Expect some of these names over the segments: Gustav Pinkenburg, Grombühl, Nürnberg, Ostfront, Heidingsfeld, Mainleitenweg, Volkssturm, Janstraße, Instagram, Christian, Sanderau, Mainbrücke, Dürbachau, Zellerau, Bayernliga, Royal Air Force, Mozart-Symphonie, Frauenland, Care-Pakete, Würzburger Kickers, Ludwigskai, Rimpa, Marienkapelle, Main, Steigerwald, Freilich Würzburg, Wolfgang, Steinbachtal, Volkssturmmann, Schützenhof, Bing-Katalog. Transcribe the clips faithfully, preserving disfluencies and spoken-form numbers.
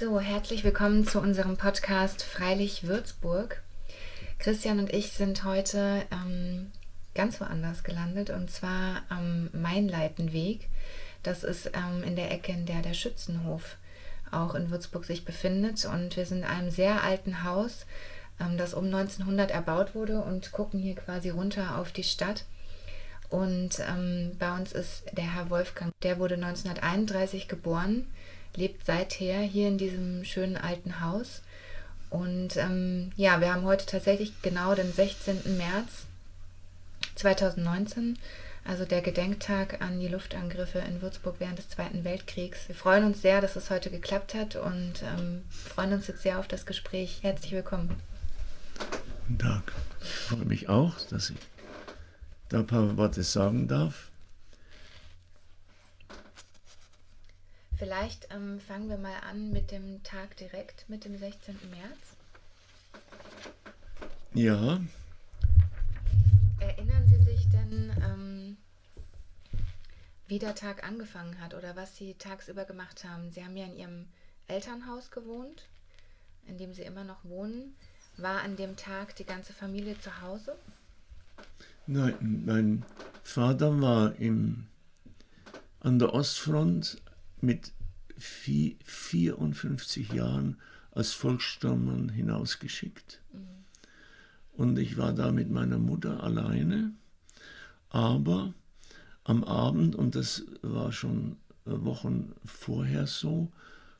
So, herzlich willkommen zu unserem Podcast Freilich Würzburg. Christian und ich sind heute ähm, ganz woanders gelandet, und zwar am Mainleitenweg. Das ist ähm, in der Ecke, in der der Schützenhof auch in Würzburg sich befindet. Und wir sind in einem sehr alten Haus, ähm, das um neunzehnhundert erbaut wurde, und gucken hier quasi runter auf die Stadt. Und ähm, bei uns ist der Herr Wolfgang, der wurde neunzehnhunderteinunddreißig geboren, lebt seither hier in diesem schönen alten Haus. Und ähm, ja, wir haben heute tatsächlich genau den sechzehnten März zweitausendneunzehn, also der Gedenktag an die Luftangriffe in Würzburg während des Zweiten Weltkriegs. Wir freuen uns sehr, dass es heute geklappt hat, und ähm, freuen uns jetzt sehr auf das Gespräch. Herzlich willkommen. Guten Tag. Ich freue mich auch, dass ich da ein paar Worte sagen darf. Vielleicht ähm, fangen wir mal an mit dem Tag direkt, mit dem sechzehnten März. Ja. Erinnern Sie sich denn, ähm, wie der Tag angefangen hat oder was Sie tagsüber gemacht haben? Sie haben ja in Ihrem Elternhaus gewohnt, in dem Sie immer noch wohnen. War an dem Tag die ganze Familie zu Hause? Nein, mein Vater war im, an der Ostfront mit vierundfünfzig Jahren als Volkssturmmann hinausgeschickt. Mhm. Und ich war da mit meiner Mutter alleine. Aber am Abend, und das war schon Wochen vorher so,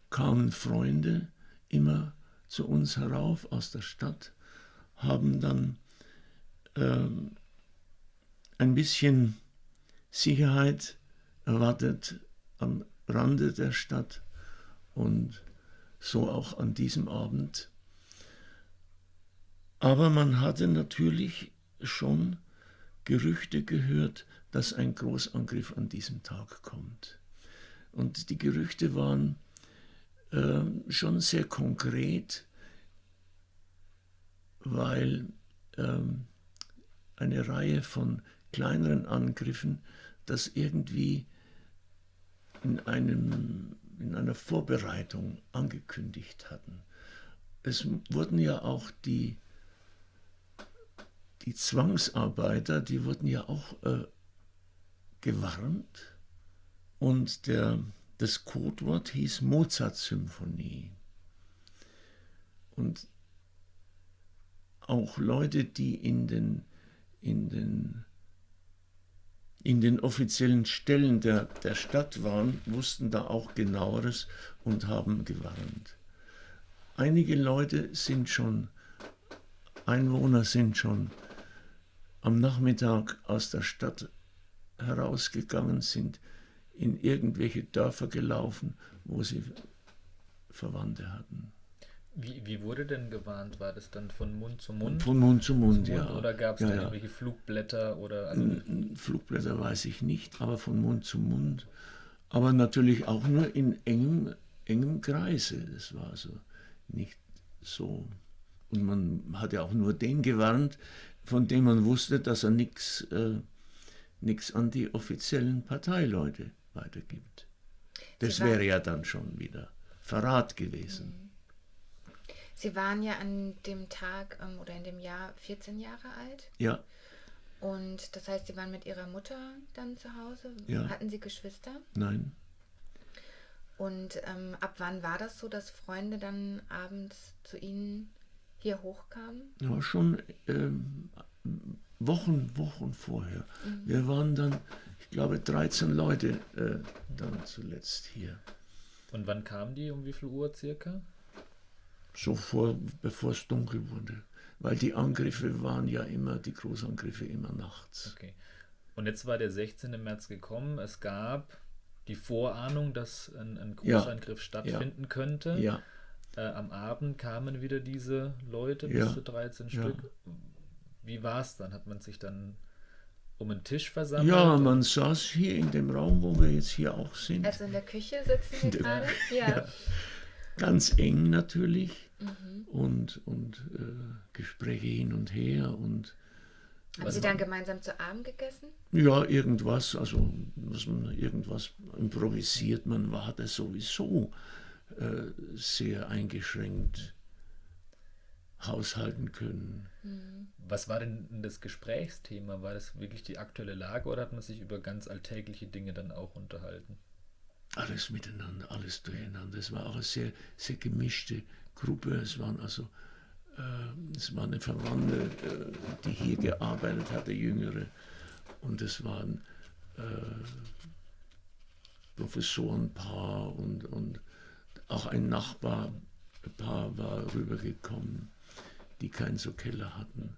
kamen Freunde immer zu uns herauf aus der Stadt, haben dann ähm, ein bisschen Sicherheit erwartet am Rande der Stadt, und so auch an diesem Abend. Aber man hatte natürlich schon Gerüchte gehört, dass ein Großangriff an diesem Tag kommt. Und die Gerüchte waren äh, schon sehr konkret, weil äh, eine Reihe von kleineren Angriffen das irgendwie in einem, in einer Vorbereitung angekündigt hatten. Es wurden ja auch die, die Zwangsarbeiter, die wurden ja auch äh, gewarnt, und der, das Codewort hieß Mozart-Symphonie. Und auch Leute, die in den, in den in den offiziellen Stellen der, der Stadt waren, wussten da auch Genaueres und haben gewarnt. Einige Leute sind schon, Einwohner sind schon am Nachmittag aus der Stadt herausgegangen, sind in irgendwelche Dörfer gelaufen, wo sie Verwandte hatten. Wie, wie wurde denn gewarnt? War das dann von Mund zu Mund? Von Mund zu Mund, Mund ja. Oder gab es ja, da irgendwelche ja. Flugblätter? Oder also Flugblätter weiß ich nicht, aber von Mund zu Mund. Aber natürlich auch nur in engem, engem Kreise. Das war also nicht so. Und man hat ja auch nur den gewarnt, von dem man wusste, dass er nichts äh, nichts an die offiziellen Parteileute weitergibt. Das Sie wäre ja dann schon wieder Verrat gewesen. Mhm. Sie waren ja an dem Tag ähm, oder in dem Jahr vierzehn Jahre alt. Ja. Und das heißt, Sie waren mit Ihrer Mutter dann zu Hause. Ja. Hatten Sie Geschwister? Nein. Und ähm, ab wann war das so, dass Freunde dann abends zu Ihnen hier hochkamen? Ja, schon ähm, Wochen, Wochen vorher. Mhm. Wir waren dann, ich glaube, dreizehn Leute äh, dann zuletzt hier. Und wann kamen die? Um wie viel Uhr circa? So vor, bevor es dunkel wurde, weil die Angriffe waren ja immer, die Großangriffe immer nachts. Okay. Und jetzt war der sechzehnte März gekommen, es gab die Vorahnung, dass ein, ein Großangriff ja. stattfinden ja. könnte. Ja. Äh, am Abend kamen wieder diese Leute, bis ja. zu dreizehn ja. Stück. Wie war es dann? Hat man sich dann um den Tisch versammelt? Ja, man saß hier in dem Raum, wo wir jetzt hier auch sind. Also in der Küche sitzen wir gerade? Ja. ja. Ganz eng natürlich, mhm. und, und äh, Gespräche hin und her. Und haben Sie dann gemeinsam zu Abend gegessen? Ja, irgendwas, also was man, irgendwas improvisiert, man war das sowieso äh, sehr eingeschränkt haushalten können. Was war denn das Gesprächsthema? War das wirklich die aktuelle Lage oder hat man sich über ganz alltägliche Dinge dann auch unterhalten? Alles miteinander, alles durcheinander. Es war auch eine sehr, sehr gemischte Gruppe. Es waren also äh, es war eine Verwandte, äh, die hier gearbeitet hatte, Jüngere. Und es waren äh, Professorenpaar und, und auch ein Nachbarpaar war rübergekommen, die keinen so Keller hatten.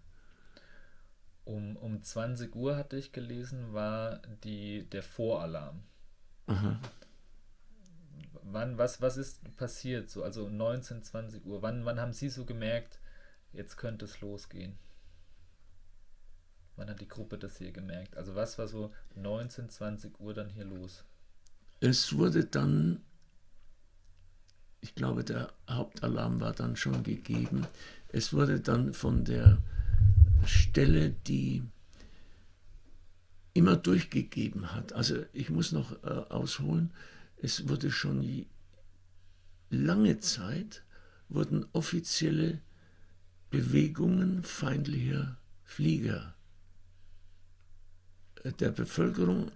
Um, um zwanzig Uhr, hatte ich gelesen, war die, der Voralarm. Aha. Wann, was, was ist passiert? So, also neunzehn, zwanzig Uhr. Wann, wann haben Sie so gemerkt, jetzt könnte es losgehen? Wann hat die Gruppe das hier gemerkt? Also was war so neunzehn, zwanzig Uhr dann hier los? Es wurde dann, ich glaube, der Hauptalarm war dann schon gegeben. Es wurde dann von der Stelle, die immer durchgegeben hat. Also ich muss noch äh, ausholen. Es wurde schon lange Zeit, wurden offizielle Bewegungen feindlicher Flieger der Bevölkerung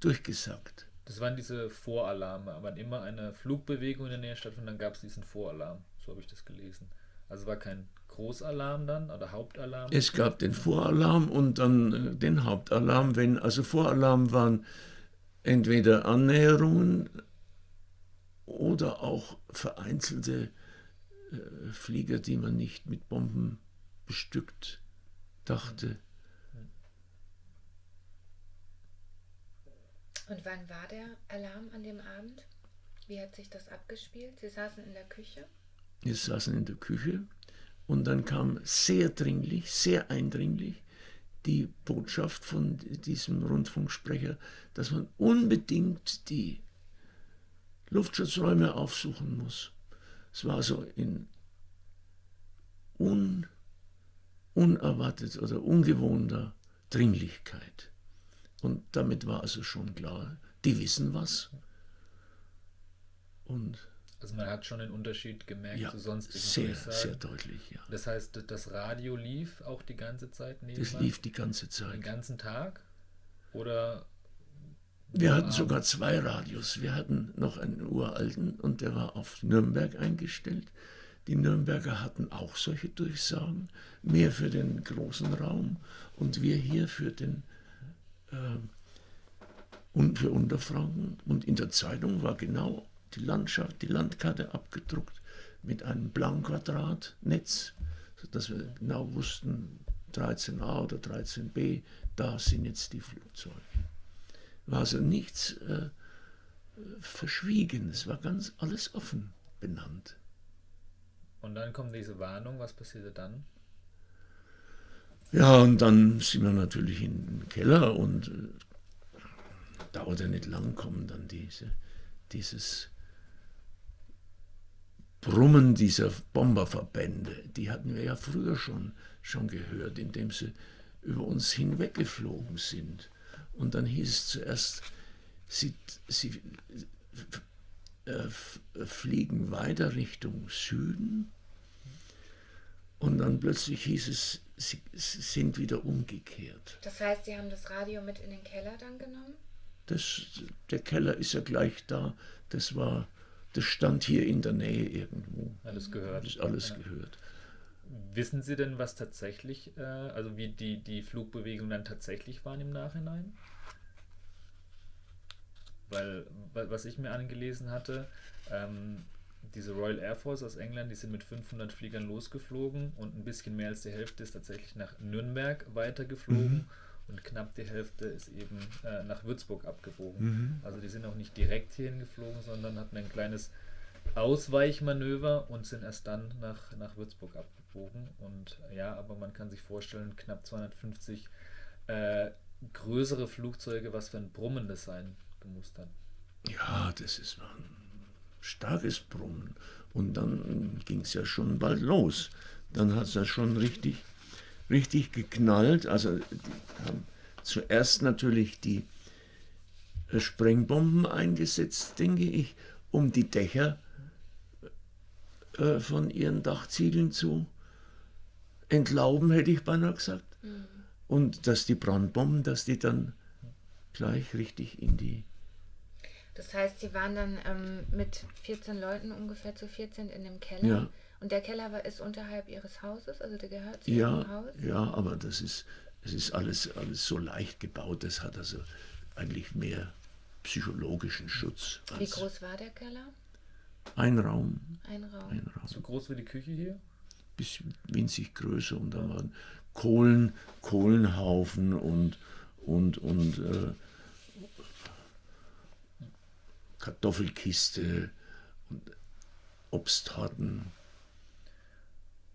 durchgesagt. Das waren diese Voralarme, aber immer eine Flugbewegung in der Nähe stattfand, dann gab es diesen Voralarm, so habe ich das gelesen. Also war kein Großalarm dann oder Hauptalarm? Es gab den Voralarm und dann den Hauptalarm, wenn, also Voralarm waren entweder Annäherungen oder auch vereinzelte äh, Flieger, die man nicht mit Bomben bestückt dachte. Und wann war der Alarm an dem Abend? Wie hat sich das abgespielt? Sie saßen in der Küche? Wir saßen in der Küche und dann kam sehr dringlich, sehr eindringlich, die Botschaft von diesem Rundfunksprecher, dass man unbedingt die Luftschutzräume aufsuchen muss. Es war so in un, unerwartet oder ungewohnter Dringlichkeit. Und damit war also schon klar, die wissen was. Und also man hat schon den Unterschied gemerkt ja, zu sonstigen sehr, Durchsagen. Sehr deutlich, ja. Das heißt, das Radio lief auch die ganze Zeit nebenan? Das lief die ganze Zeit. Den ganzen Tag? Oder? Wir hatten Abend? Sogar zwei Radios. Wir hatten noch einen uralten und der war auf Nürnberg eingestellt. Die Nürnberger hatten auch solche Durchsagen, mehr für den großen Raum und wir hier für den äh, und für Unterfranken. Und in der Zeitung war genau die Landschaft, die Landkarte abgedruckt mit einem Blankquadratnetz, sodass wir genau wussten, dreizehn a oder dreizehn b, da sind jetzt die Flugzeuge. War also nichts äh, verschwiegen, es war ganz alles offen benannt. Und dann kommt diese Warnung, was passierte dann? Ja, und dann sind wir natürlich in den Keller und äh, dauerte nicht lang, kommen dann diese, dieses Brummen dieser Bomberverbände, die hatten wir ja früher schon, schon gehört, indem sie über uns hinweggeflogen sind. Und dann hieß es zuerst, sie, sie äh, fliegen weiter Richtung Süden. Und dann plötzlich hieß es, sie, sie sind wieder umgekehrt. Das heißt, sie haben das Radio mit in den Keller dann genommen? Das, der Keller ist ja gleich da. Das war... Das stand hier in der Nähe irgendwo. Alles gehört. Das ist alles ja. gehört. Wissen Sie denn, was tatsächlich, äh, also wie die, die Flugbewegungen dann tatsächlich waren im Nachhinein? Weil, was ich mir angelesen hatte, ähm, diese Royal Air Force aus England, die sind mit fünfhundert Fliegern losgeflogen und ein bisschen mehr als die Hälfte ist tatsächlich nach Nürnberg weitergeflogen. Mhm. Und knapp die Hälfte ist eben äh, nach Würzburg abgebogen. Mhm. Also die sind auch nicht direkt hierhin geflogen, sondern hatten ein kleines Ausweichmanöver und sind erst dann nach, nach Würzburg abgebogen. Und ja, aber man kann sich vorstellen, knapp zweihundertfünfzig äh, größere Flugzeuge, was für ein Brummen das sein gemusst hat. Ja, das ist ein starkes Brummen. Und dann ging es ja schon bald los. Dann hat es ja schon richtig... richtig geknallt, also die haben zuerst natürlich die Sprengbomben eingesetzt, denke ich, um die Dächer äh, von ihren Dachziegeln zu entlauben, hätte ich beinahe gesagt. Mhm. Und dass die Brandbomben, dass die dann gleich richtig in die... Das heißt, Sie waren dann ähm, mit vierzehn Leuten, ungefähr zu vierzehn, in dem Keller. Ja. Und der Keller war, ist unterhalb Ihres Hauses, also der gehört zu ja, Ihrem Haus? Ja, aber das ist, es ist alles, alles so leicht gebaut, das hat also eigentlich mehr psychologischen Schutz. Wie groß war der Keller? Ein Raum. Ein Raum. Ein Raum. So groß wie die Küche hier? Bisschen winzig größer, und da waren Kohlen, Kohlenhaufen und, und, und äh, Kartoffelkiste und Obstharten.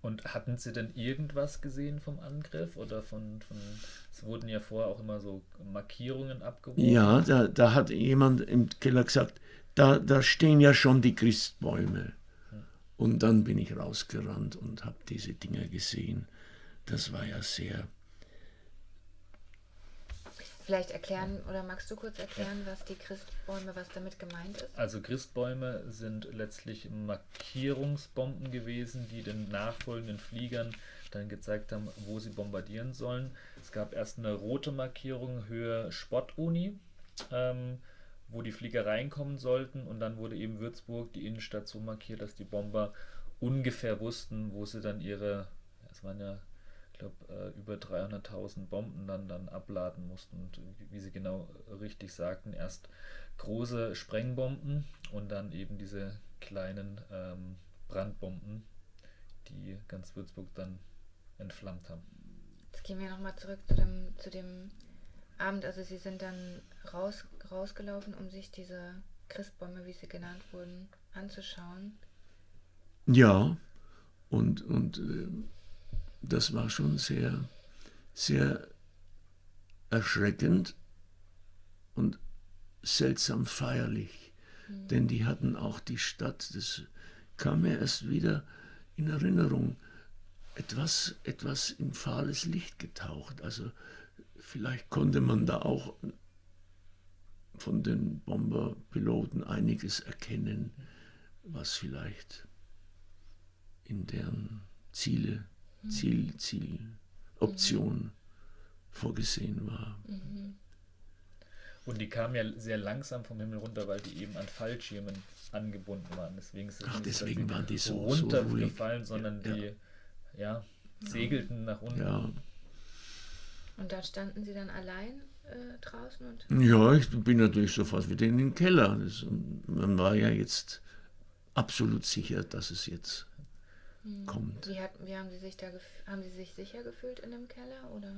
Und hatten Sie denn irgendwas gesehen vom Angriff? Oder von, von es wurden ja vorher auch immer so Markierungen abgeworfen? Ja, da, da hat jemand im Keller gesagt, da, da stehen ja schon die Christbäume. Hm. Und dann bin ich rausgerannt und habe diese Dinger gesehen. Das war ja sehr... Vielleicht erklären, oder magst du kurz erklären, was die Christbäume, was damit gemeint ist? Also Christbäume sind letztlich Markierungsbomben gewesen, die den nachfolgenden Fliegern dann gezeigt haben, wo sie bombardieren sollen. Es gab erst eine rote Markierung Höhe Spottuni, ähm, wo die Flieger reinkommen sollten, und dann wurde eben Würzburg, die Innenstadt, so markiert, dass die Bomber ungefähr wussten, wo sie dann ihre, es waren ja... ich glaube, äh, über dreihunderttausend Bomben dann, dann abladen mussten. Und wie Sie genau richtig sagten, erst große Sprengbomben und dann eben diese kleinen ähm, Brandbomben, die ganz Würzburg dann entflammt haben. Jetzt gehen wir nochmal zurück zu dem, zu dem Abend. Also Sie sind dann raus, rausgelaufen, um sich diese Christbäume, wie sie genannt wurden, anzuschauen. Ja, und... und äh das war schon sehr, sehr erschreckend und seltsam feierlich, mhm. denn die hatten auch die Stadt, das kam mir erst wieder in Erinnerung, etwas, etwas in fahles Licht getaucht. Also vielleicht konnte man da auch von den Bomberpiloten einiges erkennen, was vielleicht in deren Ziele Ziel, Ziel, Option mhm. vorgesehen war. Mhm. Und die kamen ja sehr langsam vom Himmel runter, weil die eben an Fallschirmen angebunden waren. Deswegen sind Ach, deswegen waren die so runtergefallen, so sondern ja, die ja, segelten ja. nach unten. Ja. Und da standen sie dann allein äh, draußen? Und ja, ich bin natürlich sofort wieder in den Keller. Das, man war ja jetzt absolut sicher, dass es jetzt... kommt. Wie, hat, wie haben Sie sich da gef- haben Sie sich sicher gefühlt in dem Keller, oder?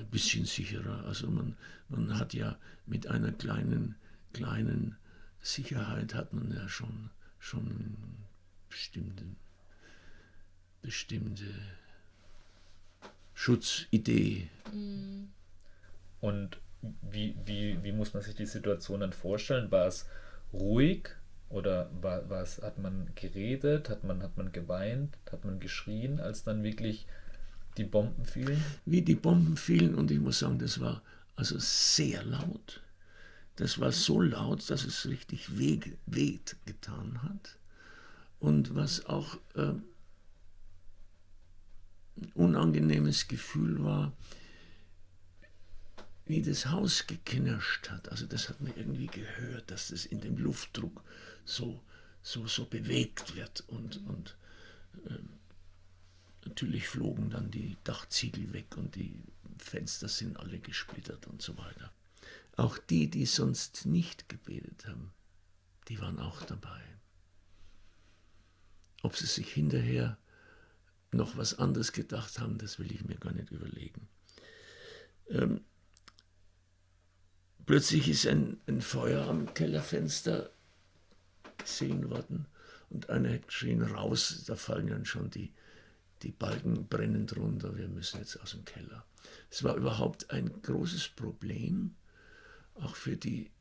Ein bisschen sicherer. Also man, man hat ja mit einer kleinen, kleinen Sicherheit hat man ja schon, schon bestimmte, bestimmte Schutzidee. Und wie, wie, wie muss man sich die Situation dann vorstellen? War es ruhig? Oder war, was, hat man geredet, hat man, hat man geweint, hat man geschrien, als dann wirklich die Bomben fielen? Wie die Bomben fielen, und ich muss sagen, das war also sehr laut. Das war so laut, dass es richtig weh, weh getan hat. Und was auch äh, ein unangenehmes Gefühl war, wie das Haus geknirscht hat. Also das hat man irgendwie gehört, dass das in dem Luftdruck so, so, so bewegt wird. Und, und äh, natürlich flogen dann die Dachziegel weg und die Fenster sind alle gesplittert und so weiter. Auch die, die sonst nicht gebetet haben, die waren auch dabei. Ob sie sich hinterher noch was anderes gedacht haben, das will ich mir gar nicht überlegen. Ähm, Plötzlich ist ein, ein Feuer am Kellerfenster gesehen worden und einer hat geschrien, raus, da fallen ja schon die, die Balken brennend runter, wir müssen jetzt aus dem Keller. Es war überhaupt ein großes Problem, auch für die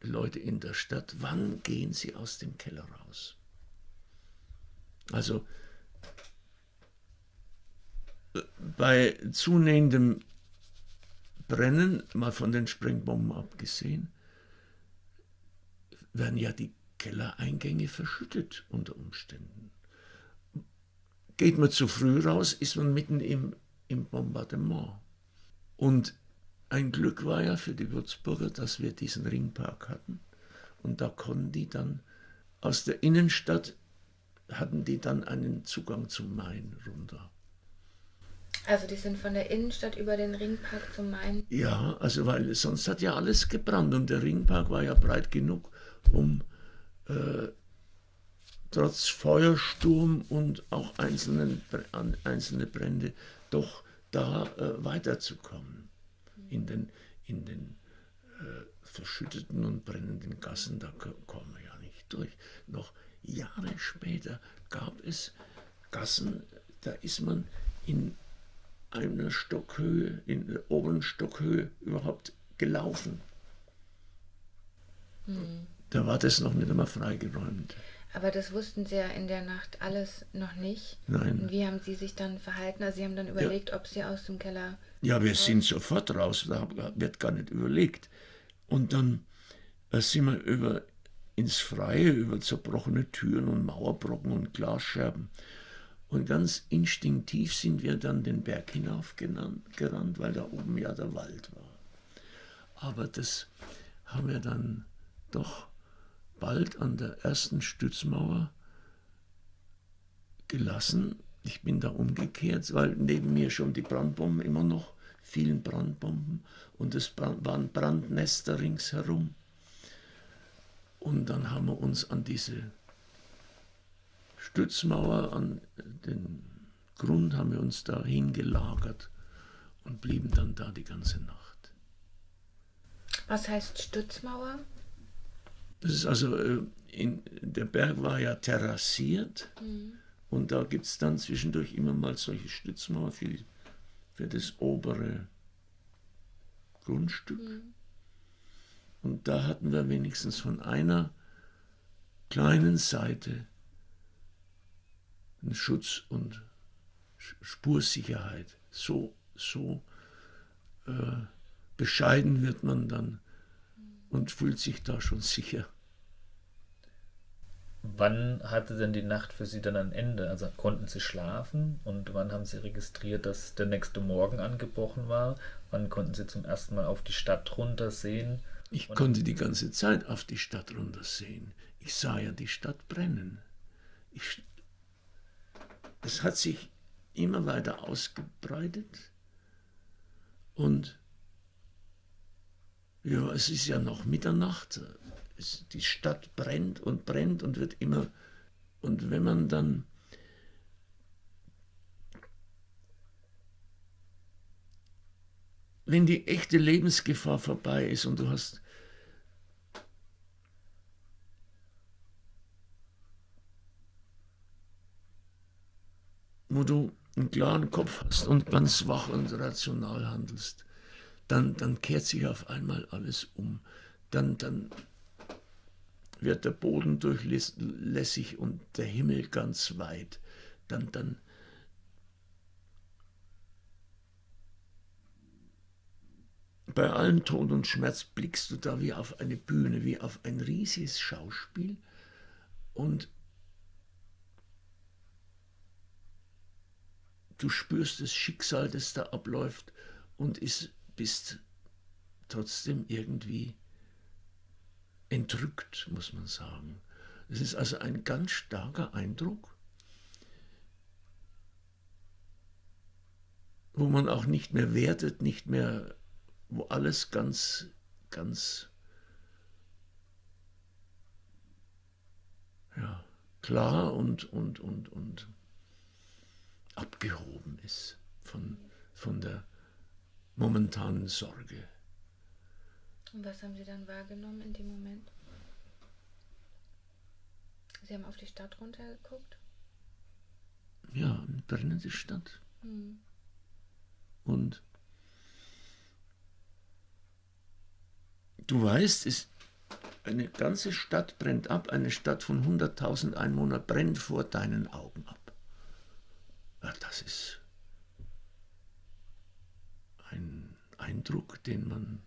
Leute in der Stadt, wann gehen sie aus dem Keller raus? Also bei zunehmendem Brennen, mal von den Sprengbomben abgesehen, werden ja die Kellereingänge verschüttet unter Umständen. Geht man zu früh raus, ist man mitten im, im Bombardement. Und ein Glück war ja für die Würzburger, dass wir diesen Ringpark hatten. Und da konnten die dann aus der Innenstadt, hatten die dann einen Zugang zum Main runter. Also die sind von der Innenstadt über den Ringpark zum Main? Ja, also weil sonst hat ja alles gebrannt und der Ringpark war ja breit genug, um äh, trotz Feuersturm und auch einzelnen, einzelne Brände doch da äh, weiterzukommen in den, in den äh, verschütteten und brennenden Gassen. Da kommen wir ja nicht durch. Noch Jahre später gab es Gassen, da ist man in einer Stockhöhe, in der oberen Stockhöhe überhaupt gelaufen. Hm. Da war das noch nicht einmal freigeräumt. Aber das wussten Sie ja in der Nacht alles noch nicht. Nein. Und wie haben Sie sich dann verhalten? Also Sie haben dann überlegt, ja, ob Sie aus dem Keller... Ja, wir raus... sind sofort raus, da wird gar nicht überlegt. Und dann sind wir über ins Freie, über zerbrochene Türen und Mauerbrocken und Glasscherben. Und ganz instinktiv sind wir dann den Berg hinaufgerannt, weil da oben ja der Wald war. Aber das haben wir dann doch bald an der ersten Stützmauer gelassen. Ich bin da umgekehrt, weil neben mir schon die Brandbomben, immer noch vielen Brandbomben, und es waren Brandnester ringsherum. Und dann haben wir uns an diese Stützmauer, an den Grund, haben wir uns da hingelagert und blieben dann da die ganze Nacht. Was heißt Stützmauer? Das ist also, in, der Berg war ja terrassiert, mhm, und da gibt es dann zwischendurch immer mal solche Stützmauer für, für das obere Grundstück. Mhm. Und da hatten wir wenigstens von einer kleinen Seite Schutz und Spursicherheit. So, so äh, bescheiden wird man dann und fühlt sich da schon sicher. Wann hatte denn die Nacht für Sie dann ein Ende? Also konnten Sie schlafen und wann haben Sie registriert, dass der nächste Morgen angebrochen war? Wann konnten Sie zum ersten Mal auf die Stadt runtersehen? Ich konnte die ganze Zeit auf die Stadt runtersehen. Ich sah ja die Stadt brennen. Ich Es hat sich immer weiter ausgebreitet und ja, es ist ja noch Mitternacht, es, die Stadt brennt und brennt und wird immer, und wenn man dann wenn die echte Lebensgefahr vorbei ist und du hast wo du einen klaren Kopf hast und ganz wach und rational handelst, dann, dann kehrt sich auf einmal alles um. Dann, dann wird der Boden durchlässig und der Himmel ganz weit. Dann, dann bei allem Tod und Schmerz blickst du da wie auf eine Bühne, wie auf ein riesiges Schauspiel, und du spürst das Schicksal, das da abläuft, und ist, bist trotzdem irgendwie entrückt, muss man sagen. Es ist also ein ganz starker Eindruck, wo man auch nicht mehr wertet, nicht mehr, wo alles ganz, ganz ja, klar und, und, und, und abgehoben ist von, von der momentanen Sorge. Und was haben Sie dann wahrgenommen in dem Moment? Sie haben auf die Stadt runtergeguckt? Ja, eine brennende Stadt. Mhm. Und du weißt, es, eine ganze Stadt brennt ab, eine Stadt von hunderttausend Einwohnern brennt vor deinen Augen ab. Ja, das ist ein Eindruck, den man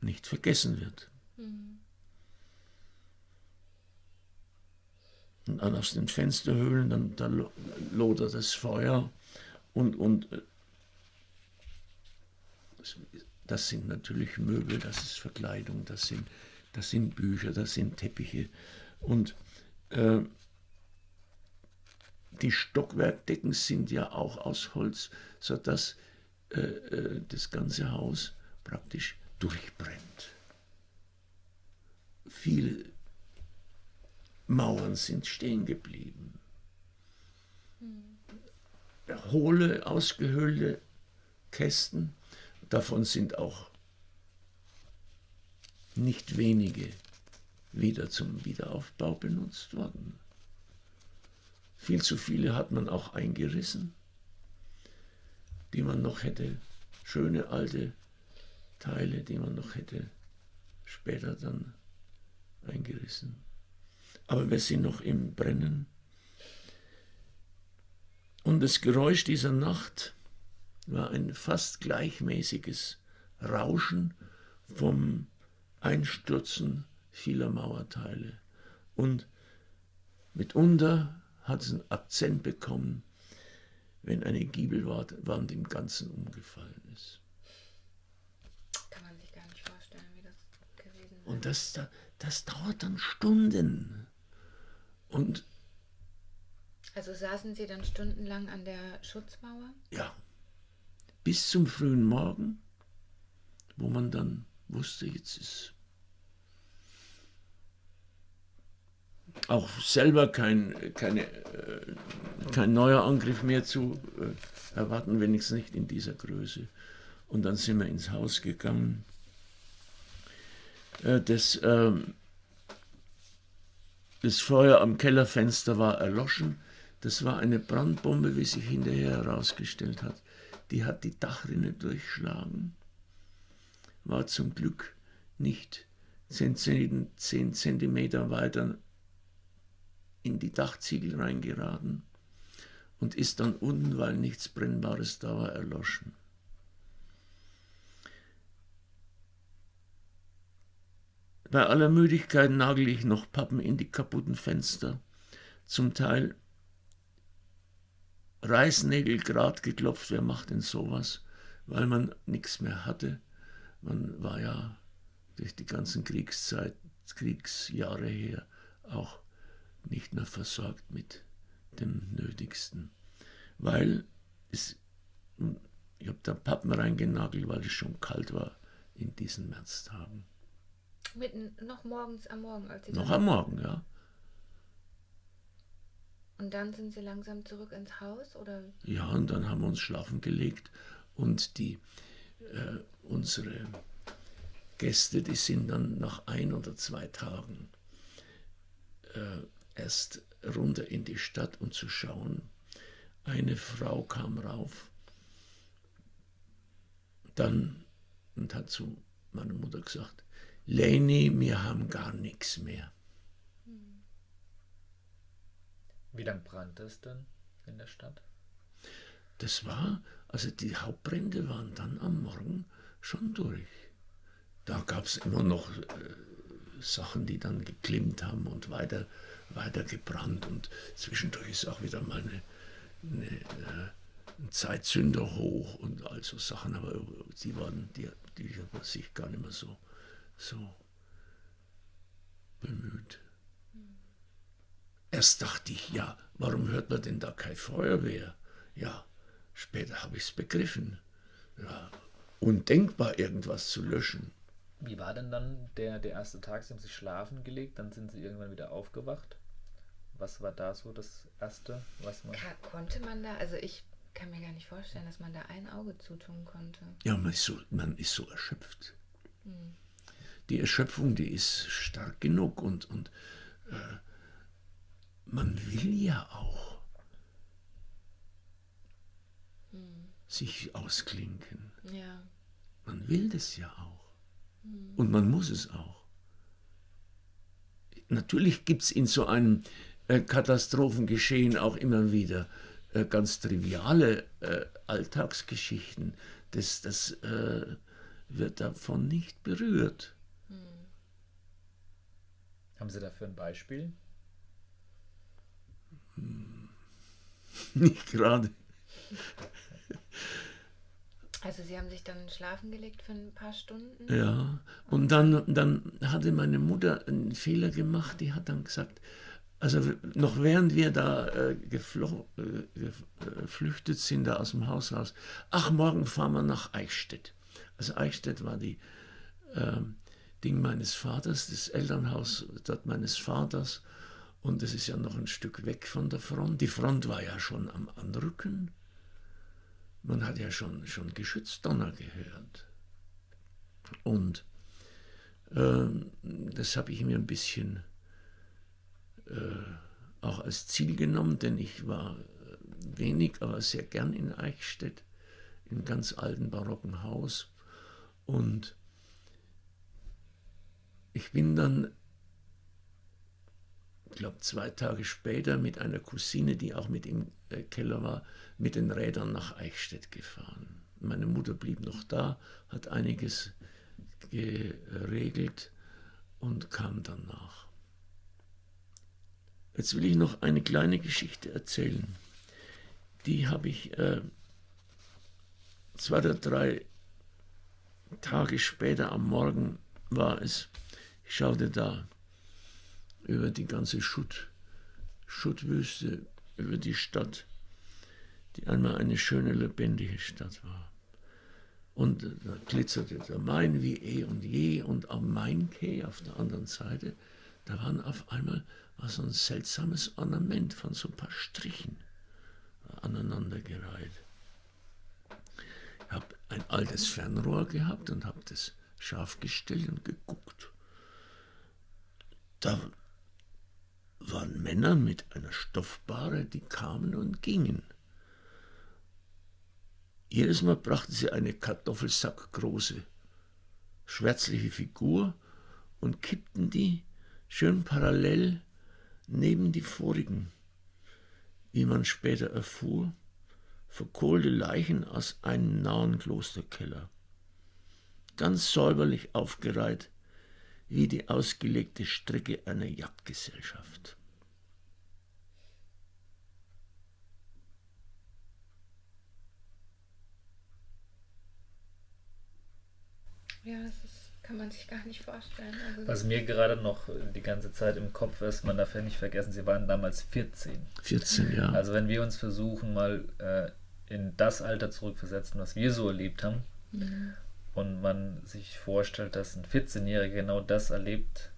nicht vergessen wird. Mhm. Und dann aus den Fensterhöhlen, dann, dann lodert das Feuer und, und das sind natürlich Möbel, das ist Verkleidung, das sind, das sind Bücher, das sind Teppiche und äh, die Stockwerkdecken sind ja auch aus Holz, sodass äh, das ganze Haus praktisch durchbrennt. Viele Mauern sind stehen geblieben. Hohle, ausgehöhlte Kästen, davon sind auch nicht wenige wieder zum Wiederaufbau benutzt worden. Viel zu viele hat man auch eingerissen, die man noch hätte, schöne alte Teile, die man noch hätte später dann eingerissen. Aber wir sind noch im Brennen. Und das Geräusch dieser Nacht war ein fast gleichmäßiges Rauschen vom Einstürzen vieler Mauerteile. Und mitunter hat es einen Akzent bekommen, wenn eine Giebelwand im Ganzen umgefallen ist. Kann man sich gar nicht vorstellen, wie das gewesen ist. Und das, das dauert dann Stunden. Und also saßen Sie dann stundenlang an der Schutzmauer? Ja, bis zum frühen Morgen, wo man dann wusste, jetzt ist... auch selber kein, keine, äh, kein neuer Angriff mehr zu äh, erwarten, wenigstens nicht in dieser Größe. Und dann sind wir ins Haus gegangen. Äh, das, äh, das Feuer am Kellerfenster war erloschen. Das war eine Brandbombe, wie sich hinterher herausgestellt hat. Die hat die Dachrinne durchschlagen. War zum Glück nicht zehn Zentimeter weiter in die Dachziegel reingeraten und ist dann unten, weil nichts Brennbares da war, erloschen. Bei aller Müdigkeit nagel ich noch Pappen in die kaputten Fenster, zum Teil Reißnägel grad geklopft, wer macht denn sowas, weil man nichts mehr hatte. Man war ja durch die ganzen Kriegszeit, Kriegsjahre her auch nicht mehr versorgt mit dem Nötigsten, weil es, ich habe da Pappen reingenagelt, weil es schon kalt war in diesen Märztagen. Mitten noch morgens am Morgen? Als Sie noch am Morgen, ja. Und dann sind Sie langsam zurück ins Haus, oder? Ja, und dann haben wir uns schlafen gelegt und die, äh, unsere Gäste, die sind dann nach ein oder zwei Tagen äh, erst runter in die Stadt, um zu schauen. Eine Frau kam rauf dann und hat zu meiner Mutter gesagt, Leni, wir haben gar nichts mehr. Wie lange brannte es denn in der Stadt? Das war, also die Hauptbrände waren dann am Morgen schon durch. Da gab es immer noch äh, Sachen, die dann geklimmt haben und weiter weiter gebrannt, und zwischendurch ist auch wieder mal eine, eine, eine, ein Zeitzünder hoch und all so Sachen, aber die waren, die, die hat man sich gar nicht mehr so, so bemüht. Erst dachte ich, ja, warum hört man denn da keine Feuerwehr? Ja, später habe ich es begriffen. Ja, undenkbar, irgendwas zu löschen. Wie war denn dann der, der erste Tag? Sie haben sich schlafen gelegt, dann sind Sie irgendwann wieder aufgewacht. Was war da so das Erste, was man... Konnte man da, also ich kann mir gar nicht vorstellen, dass man da ein Auge zutun konnte. Ja, man ist so, man ist so erschöpft. Hm. Die Erschöpfung, die ist stark genug und, und äh, man will ja auch hm. sich ausklinken. Ja. Man will das ja auch. Und man muss es auch. Natürlich gibt es in so einem äh, Katastrophengeschehen auch immer wieder äh, ganz triviale äh, Alltagsgeschichten. Das, das äh, wird davon nicht berührt. Haben Sie dafür ein Beispiel? Nicht gerade. Also Sie haben sich dann schlafen gelegt für ein paar Stunden? Ja, und dann, dann hatte meine Mutter einen Fehler gemacht, die hat dann gesagt, also noch während wir da äh, gefloh, äh, geflüchtet sind, da aus dem Haus raus, ach, morgen fahren wir nach Eichstätt. Also Eichstätt war die äh, Ding meines Vaters, das Elternhaus das meines Vaters, und das ist ja noch ein Stück weg von der Front. Die Front war ja schon am Anrücken. Man hat ja schon, schon Geschützdonner gehört. Und äh, das habe ich mir ein bisschen äh, auch als Ziel genommen, denn ich war wenig, aber sehr gern in Eichstätt, im ganz alten barocken Haus. Und ich bin dann, ich glaube, zwei Tage später mit einer Cousine, die auch mit im Keller war, mit den Rädern nach Eichstätt gefahren. Meine Mutter blieb noch da, hat einiges geregelt und kam danach. Jetzt will ich noch eine kleine Geschichte erzählen. Die habe ich äh, zwei oder drei Tage später am Morgen war es. Ich schaute da über die ganze Schutt, Schuttwüste, über die Stadt, die einmal eine schöne, lebendige Stadt war. Und da glitzerte der Main wie eh und je, und am Mainquai auf der anderen Seite, da waren auf einmal war so ein seltsames Ornament von so ein paar Strichen aneinandergereiht. Ich habe ein altes Fernrohr gehabt und habe das scharf gestellt und geguckt. Da waren Männer mit einer Stoffbahre, die kamen und gingen. Jedes Mal brachten sie eine kartoffelsackgroße, schwärzliche Figur und kippten die schön parallel neben die vorigen, wie man später erfuhr, verkohlte Leichen aus einem nahen Klosterkeller. Ganz säuberlich aufgereiht, wie die ausgelegte Stricke einer Jagdgesellschaft. Ja, das ist, kann man sich gar nicht vorstellen. Also was mir gerade noch die ganze Zeit im Kopf ist, man darf ja nicht vergessen, Sie waren damals vierzehn. vierzehn, ja. Also wenn wir uns versuchen, mal äh, in das Alter zurückversetzen, was wir so erlebt haben, mhm. Und man sich vorstellt, dass ein vierzehnjähriger genau das erlebt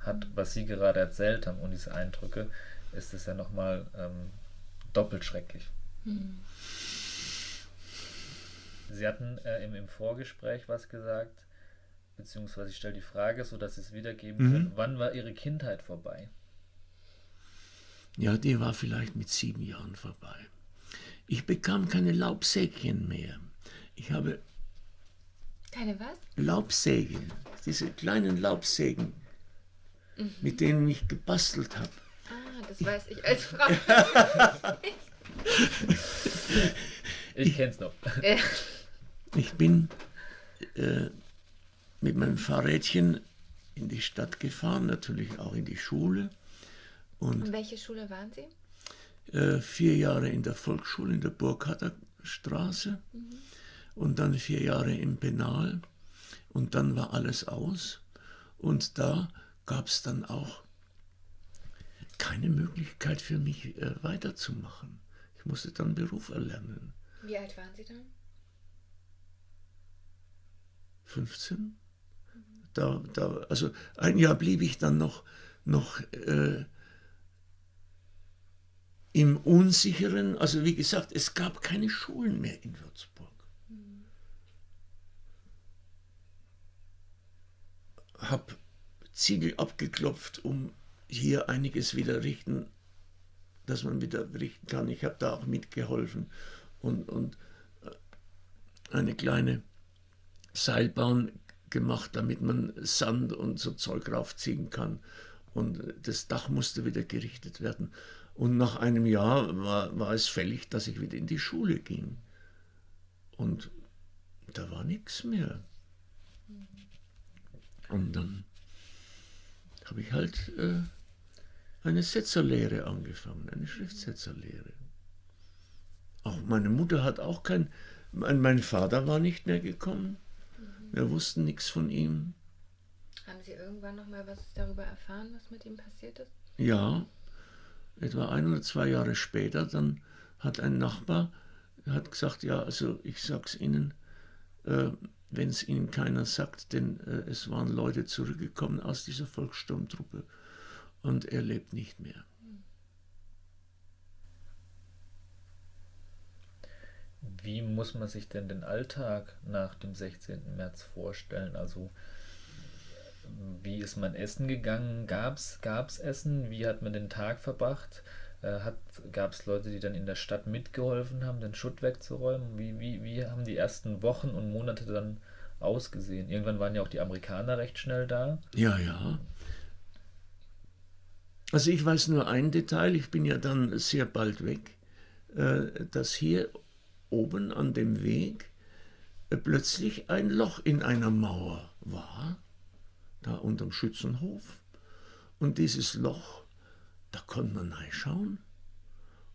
hat, was Sie gerade erzählt haben, und diese Eindrücke, ist es ja nochmal ähm, doppelt schrecklich. Mhm. Sie hatten äh, im, im Vorgespräch was gesagt, beziehungsweise ich stelle die Frage, sodass Sie es wiedergeben mhm. können, wann war Ihre Kindheit vorbei? Ja, die war vielleicht mit sieben Jahren vorbei. Ich bekam keine Laubsäckchen mehr. Ich habe Keine was? Laubsägen, diese kleinen Laubsägen, mhm. mit denen ich gebastelt habe. Ah, das ich, weiß ich als Frau. Ich kenn's noch. Ich bin äh, mit meinem Fahrrädchen in die Stadt gefahren, natürlich auch in die Schule. Und, und welche Schule waren Sie? Äh, vier Jahre in der Volksschule in der Burghardter Straße. Mhm. Und dann vier Jahre im Penal, und dann war alles aus, und da gab es dann auch keine Möglichkeit für mich äh, weiterzumachen. Ich musste dann Beruf erlernen. Wie alt waren Sie dann? fünfzehn. Mhm. Da, da, also ein Jahr blieb ich dann noch, noch äh, im Unsicheren. Also wie gesagt, es gab keine Schulen mehr in Würzburg. Habe Ziegel abgeklopft, um hier einiges wieder richten, dass man wieder richten kann. Ich habe da auch mitgeholfen und, und eine kleine Seilbahn gemacht, damit man Sand und so Zeug raufziehen kann. Und das Dach musste wieder gerichtet werden. Und nach einem Jahr war, war es fällig, dass ich wieder in die Schule ging. Und da war nichts mehr. Und dann habe ich halt äh, eine Setzerlehre angefangen, eine Schriftsetzerlehre. Auch meine Mutter hat auch kein, mein, mein Vater war nicht mehr gekommen, mhm. wir wussten nichts von ihm. Haben Sie irgendwann nochmal was darüber erfahren, was mit ihm passiert ist? Ja, etwa ein oder zwei Jahre später, dann hat ein Nachbar hat gesagt, ja, also ich sag's Ihnen, äh, wenn es Ihnen keiner sagt, denn äh, es waren Leute zurückgekommen aus dieser Volkssturmtruppe und er lebt nicht mehr. Wie muss man sich denn den Alltag nach dem sechzehnten März vorstellen? Also wie ist man essen gegangen? Gab's, gab's Essen? Wie hat man den Tag verbracht? Gab es Leute, die dann in der Stadt mitgeholfen haben, den Schutt wegzuräumen? Wie, wie, wie haben die ersten Wochen und Monate dann ausgesehen? Irgendwann waren ja auch die Amerikaner recht schnell da. Ja, ja. Also ich weiß nur ein Detail, ich bin ja dann sehr bald weg, dass hier oben an dem Weg plötzlich ein Loch in einer Mauer war, da unterm Schützenhof. Und dieses Loch, da konnte man reinschauen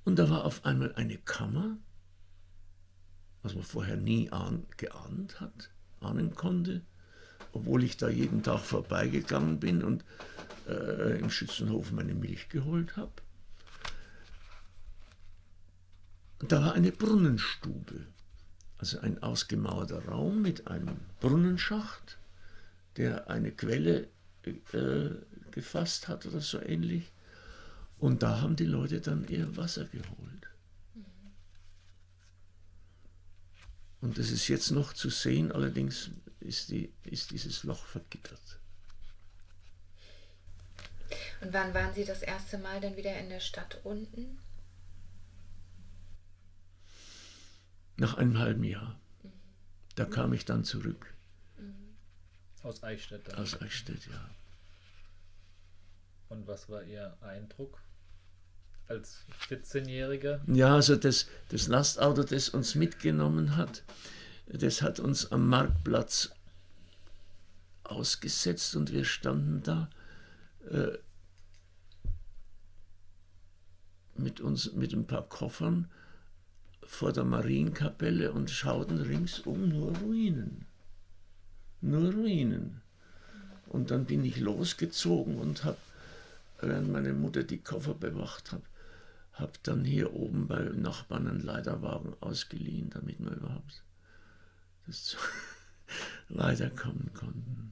und da war auf einmal eine Kammer, was man vorher nie ahn, geahnt hat, ahnen konnte, obwohl ich da jeden Tag vorbeigegangen bin und äh, im Schützenhof meine Milch geholt habe. Und da war eine Brunnenstube, also ein ausgemauerter Raum mit einem Brunnenschacht, der eine Quelle äh, gefasst hat oder so ähnlich. Und da haben die Leute dann ihr Wasser geholt. Und das ist jetzt noch zu sehen, allerdings ist, die, ist dieses Loch vergittert. Und wann waren Sie das erste Mal dann wieder in der Stadt unten? Nach einem halben Jahr. Mhm. Da kam ich dann zurück. Mhm. Aus Eichstätt? Dann. Aus Eichstätt, ja. Und was war Ihr Eindruck als vierzehnjähriger? Ja, also das, das Lastauto, das uns mitgenommen hat, das hat uns am Marktplatz ausgesetzt und wir standen da äh, mit uns, mit ein paar Koffern vor der Marienkapelle und schauten ringsum nur Ruinen. Nur Ruinen. Und dann bin ich losgezogen und habe, während meine Mutter die Koffer bewacht hat, habe dann hier oben bei Nachbarn einen Leiterwagen ausgeliehen, damit wir überhaupt das weiterkommen konnten.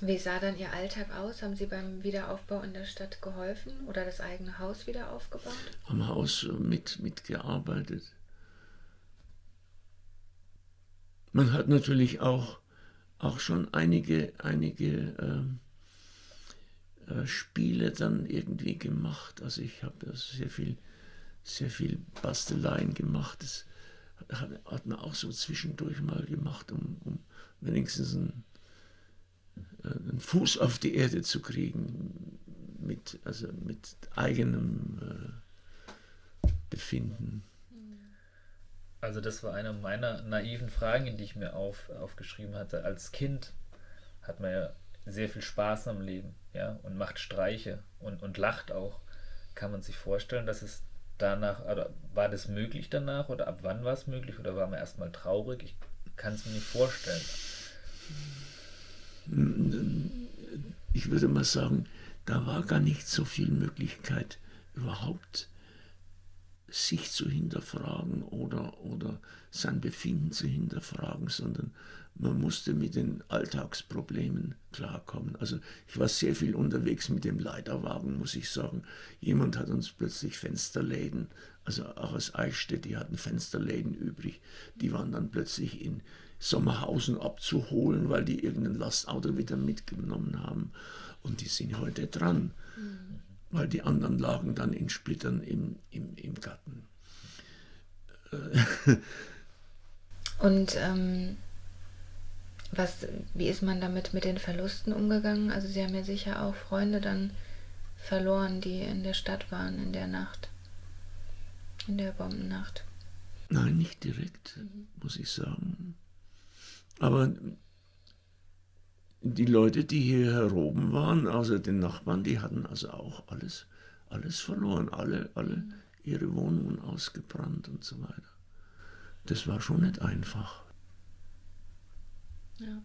Wie sah dann Ihr Alltag aus? Haben Sie beim Wiederaufbau in der Stadt geholfen oder das eigene Haus wieder aufgebaut? Am Haus mit, mitgearbeitet. Man hat natürlich auch, auch schon einige, einige ähm, Spiele dann irgendwie gemacht. Also ich habe sehr viel, sehr viel Basteleien gemacht. Das hat man auch so zwischendurch mal gemacht, um, um wenigstens einen, einen Fuß auf die Erde zu kriegen, mit, also mit eigenem Befinden. Also das war eine meiner naiven Fragen, die ich mir auf, aufgeschrieben hatte. Als Kind hat man ja sehr viel Spaß am Leben, ja, und macht Streiche und, und lacht auch. Kann man sich vorstellen, dass es danach, oder war das möglich danach oder ab wann war es möglich oder war man erstmal traurig? Ich kann es mir nicht vorstellen. Ich würde mal sagen, da war gar nicht so viel Möglichkeit, überhaupt sich zu hinterfragen oder, oder sein Befinden zu hinterfragen, sondern man musste mit den Alltagsproblemen klarkommen. Also ich war sehr viel unterwegs mit dem Leiterwagen, muss ich sagen. Jemand hat uns plötzlich Fensterläden, also auch aus Eichstätt, die hatten Fensterläden übrig, die waren dann plötzlich in Sommerhausen abzuholen, weil die irgendein Lastauto wieder mitgenommen haben. Und die sind heute dran, mhm. weil die anderen lagen dann in Splittern im, im, im Garten. Und ähm Was, wie ist man damit mit den Verlusten umgegangen? Also Sie haben ja sicher auch Freunde dann verloren, die in der Stadt waren in der Nacht, in der Bombennacht. Nein, nicht direkt, mhm. muss ich sagen. Aber die Leute, die hier heroben waren, also den Nachbarn, die hatten also auch alles alles verloren, alle, alle ihre Wohnungen ausgebrannt und so weiter. Das war schon nicht einfach. Ja.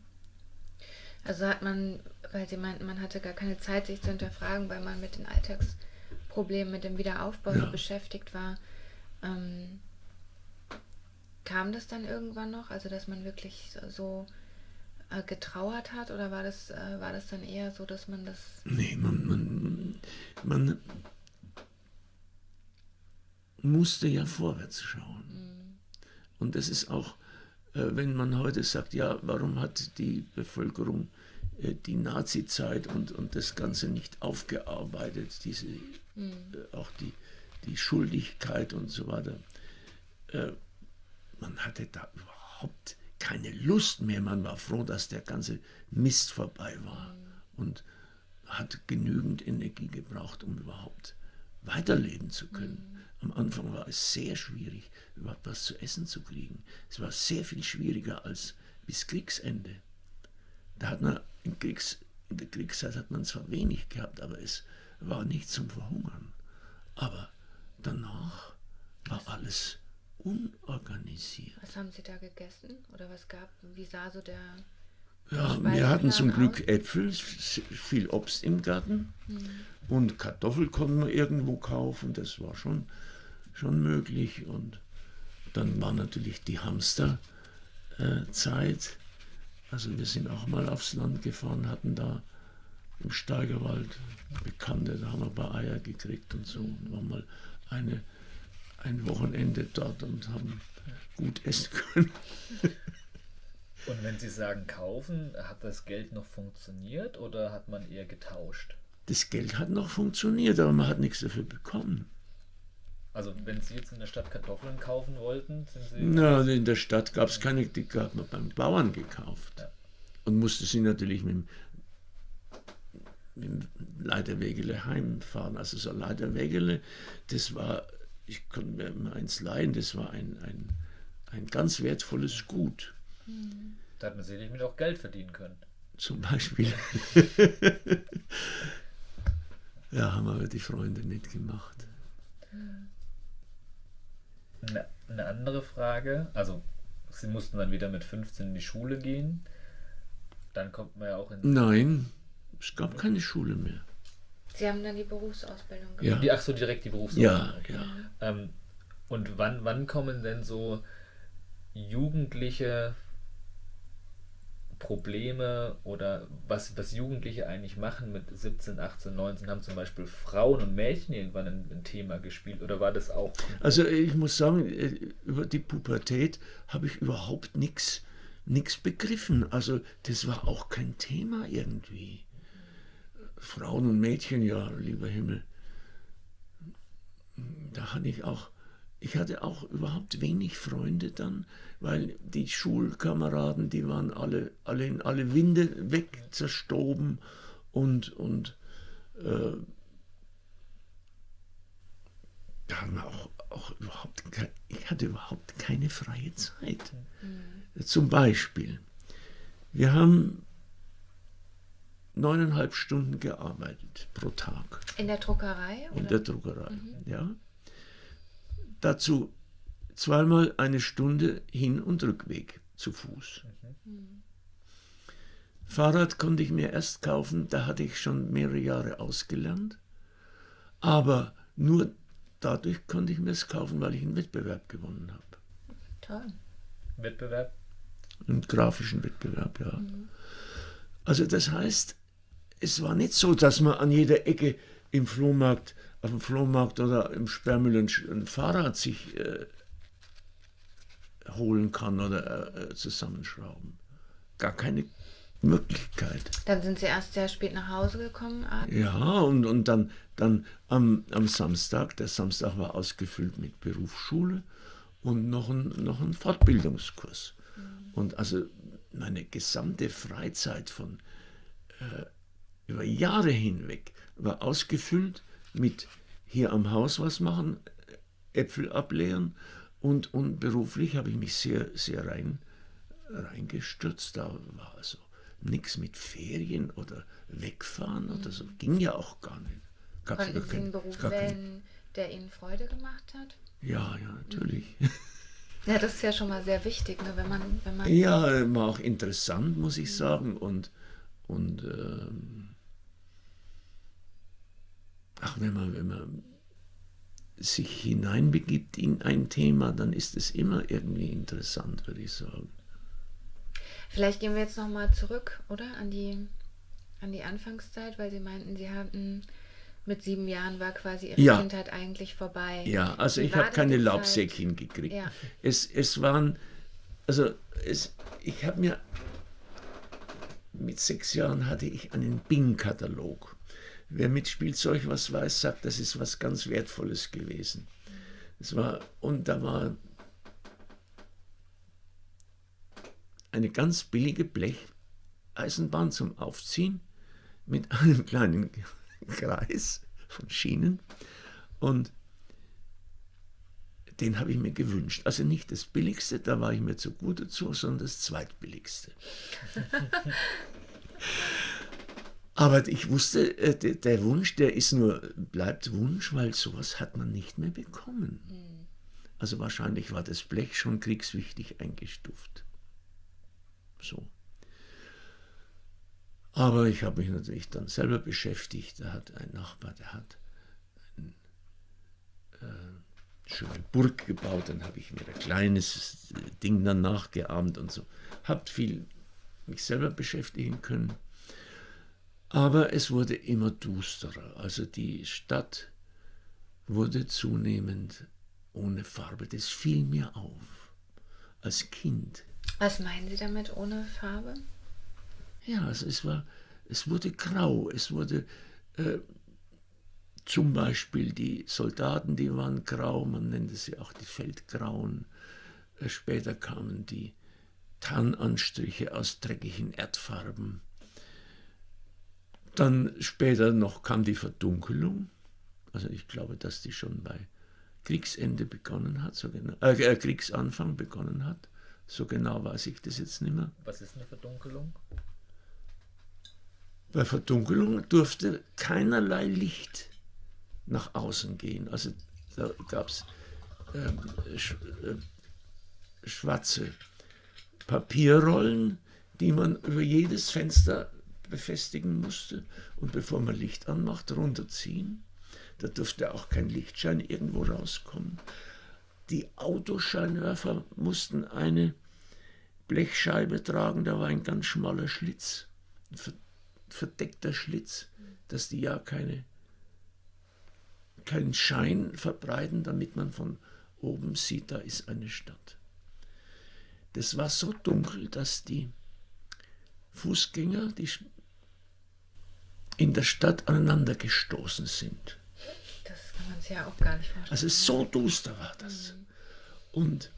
Also hat man, weil sie meinten, man hatte gar keine Zeit, sich zu hinterfragen, weil man mit den Alltagsproblemen, mit dem Wiederaufbau ja. beschäftigt war. Ähm, kam das dann irgendwann noch? Also dass man wirklich so äh, getrauert hat? Oder war das, äh, war das dann eher so, dass man das... Nee, man, man, man musste ja vorwärts schauen. Mhm. Und das ist auch... Wenn man heute sagt, ja, warum hat die Bevölkerung äh, die Nazi-Zeit und, und das Ganze nicht aufgearbeitet, diese, mhm. äh, auch die, die Schuldigkeit und so weiter. Äh, man hatte da überhaupt keine Lust mehr. Man war froh, dass der ganze Mist vorbei war mhm. und hat genügend Energie gebraucht, um überhaupt weiterleben zu können. Mhm. Am Anfang war es sehr schwierig, überhaupt was zu essen zu kriegen. Es war sehr viel schwieriger als bis Kriegsende. Da hat man in, Kriegs, in der Kriegszeit hat man zwar wenig gehabt, aber es war nicht zum Verhungern. Aber danach war alles unorganisiert. Was haben Sie da gegessen? Oder was gab, wie sah so der... Ja, wir hatten zum Glück Äpfel, viel Obst im Garten mhm. und Kartoffel konnten wir irgendwo kaufen, das war schon, schon möglich. Und dann war natürlich die Hamsterzeit. Äh, also wir sind auch mal aufs Land gefahren, hatten da im Steigerwald Bekannte, da haben wir ein paar Eier gekriegt und so. Und waren mal eine, ein Wochenende dort und haben gut essen können. Und wenn Sie sagen kaufen, hat das Geld noch funktioniert oder hat man eher getauscht? Das Geld hat noch funktioniert, aber man hat nichts dafür bekommen. Also wenn Sie jetzt in der Stadt Kartoffeln kaufen wollten, sind Sie... Na, in der Stadt gab es keine, die hat man beim Bauern gekauft. Ja. Und musste sie natürlich mit dem, mit dem Leiterwägele heimfahren. Also so ein Leiterwägele, das war, ich konnte mir immer eins leihen, das war ein, ein, ein ganz wertvolles Gut. Da hat man sicherlich mit auch Geld verdienen können. Zum Beispiel. Ja, haben aber die Freunde nicht gemacht. Eine, eine andere Frage, also Sie mussten dann wieder mit fünfzehn in die Schule gehen, dann kommt man ja auch in... Nein, es gab keine Schule mehr. Sie haben dann die Berufsausbildung gemacht? Ja. Die, ach so, direkt die Berufsausbildung. Ja, okay. Ja. Ähm, und wann, wann kommen denn so jugendliche Probleme oder was, was Jugendliche eigentlich machen mit siebzehn, achtzehn, neunzehn, haben zum Beispiel Frauen und Mädchen irgendwann ein, ein Thema gespielt oder war das auch? Also ich muss sagen, über die Pubertät habe ich überhaupt nichts nichts begriffen, also das war auch kein Thema irgendwie. Frauen und Mädchen, ja, lieber Himmel, da hatte ich auch Ich hatte auch überhaupt wenig Freunde dann, weil die Schulkameraden, die waren alle, alle in alle Winde weg zerstoben und, und äh, da haben wir auch, auch überhaupt, ich hatte überhaupt keine freie Zeit. Mhm. Zum Beispiel, wir haben neuneinhalb Stunden gearbeitet pro Tag. In der Druckerei? Oder? In der Druckerei, mhm. ja. Dazu zweimal eine Stunde Hin- und Rückweg zu Fuß. Mhm. Fahrrad konnte ich mir erst kaufen, da hatte ich schon mehrere Jahre ausgelernt. Aber nur dadurch konnte ich mir es kaufen, weil ich einen Wettbewerb gewonnen habe. Toll. Wettbewerb? Einen grafischen Wettbewerb, ja. Mhm. Also das heißt, es war nicht so, dass man an jeder Ecke im Flohmarkt... auf dem Flohmarkt oder im Sperrmüll ein Fahrrad sich äh, holen kann oder äh, zusammenschrauben. Gar keine Möglichkeit. Dann sind Sie erst sehr spät nach Hause gekommen? Abends. Ja, und, und dann, dann am, am Samstag, der Samstag war ausgefüllt mit Berufsschule und noch ein, noch ein Fortbildungskurs. Mhm. Und also meine gesamte Freizeit von äh, über Jahre hinweg war ausgefüllt mit hier am Haus was machen, Äpfel ableeren und, und beruflich habe ich mich sehr, sehr rein, reingestürzt. Da war also nichts mit Ferien oder Wegfahren oder so, ging ja auch gar nicht. gab's konnten Sie einen Beruf wählen, der Ihnen Freude gemacht hat? Ja, ja, natürlich. Mhm. Ja, das ist ja schon mal sehr wichtig, ne? wenn man, wenn man... Ja, war auch interessant, muss ich sagen. Und, und ähm, ach, wenn man, wenn man sich hineinbegibt in ein Thema, dann ist es immer irgendwie interessant, würde ich sagen. Vielleicht gehen wir jetzt nochmal zurück, oder? An die, an die Anfangszeit, weil Sie meinten, Sie hatten... Mit sieben Jahren war quasi Ihre ja. Kindheit eigentlich vorbei. Ja, also ich habe keine Laubsäcke hingekriegt. Ja. Es, es waren, also es, ich habe mir, mit sechs Jahren hatte ich einen Bing-Katalog. Wer mit Spielzeug was weiß, sagt, das ist was ganz Wertvolles gewesen. Es war, und da war eine ganz billige Blecheisenbahn zum Aufziehen mit einem kleinen Kreis von Schienen, und den habe ich mir gewünscht. Also nicht das billigste, da war ich mir zu gut dazu, sondern das zweitbilligste. Aber ich wusste, der Wunsch, der ist nur, bleibt Wunsch, weil sowas hat man nicht mehr bekommen. Also wahrscheinlich war das Blech schon kriegswichtig eingestuft. So. Aber ich habe mich natürlich dann selber beschäftigt. Da hat ein Nachbar, der hat eine äh, schöne Burg gebaut. Dann habe ich mir ein kleines Ding dann nachgeahmt und so. Habe viel mich selber beschäftigen können. Aber es wurde immer düsterer. Also die Stadt wurde zunehmend ohne Farbe. Das fiel mir auf als Kind. Was meinen Sie damit ohne Farbe? Ja, also es war, es wurde grau, es wurde äh, zum Beispiel die Soldaten, die waren grau, man nannte sie auch die Feldgrauen. Äh, später kamen die Tarnanstriche aus dreckigen Erdfarben. Dann später noch kam die Verdunkelung, also ich glaube, dass die schon bei Kriegsende begonnen hat, so genau, äh, Kriegsanfang begonnen hat, so genau weiß ich das jetzt nicht mehr. Was ist eine Verdunkelung? Bei Verdunkelung durfte keinerlei Licht nach außen gehen. Also da gab es ähm, sch- äh, schwarze Papierrollen, die man über jedes Fenster befestigen musste und bevor man Licht anmacht, runterziehen. Da durfte auch kein Lichtschein irgendwo rauskommen. Die Autoscheinwerfer mussten eine Blechscheibe tragen, da war ein ganz schmaler Schlitz, verdeckter Schlitz, dass die ja keine, keinen Schein verbreiten, damit man von oben sieht, da ist eine Stadt. Das war so dunkel, dass die Fußgänger, die in der Stadt aneinander gestoßen sind. Das kann man sich ja auch gar nicht vorstellen. Also so duster war das. Mhm. Und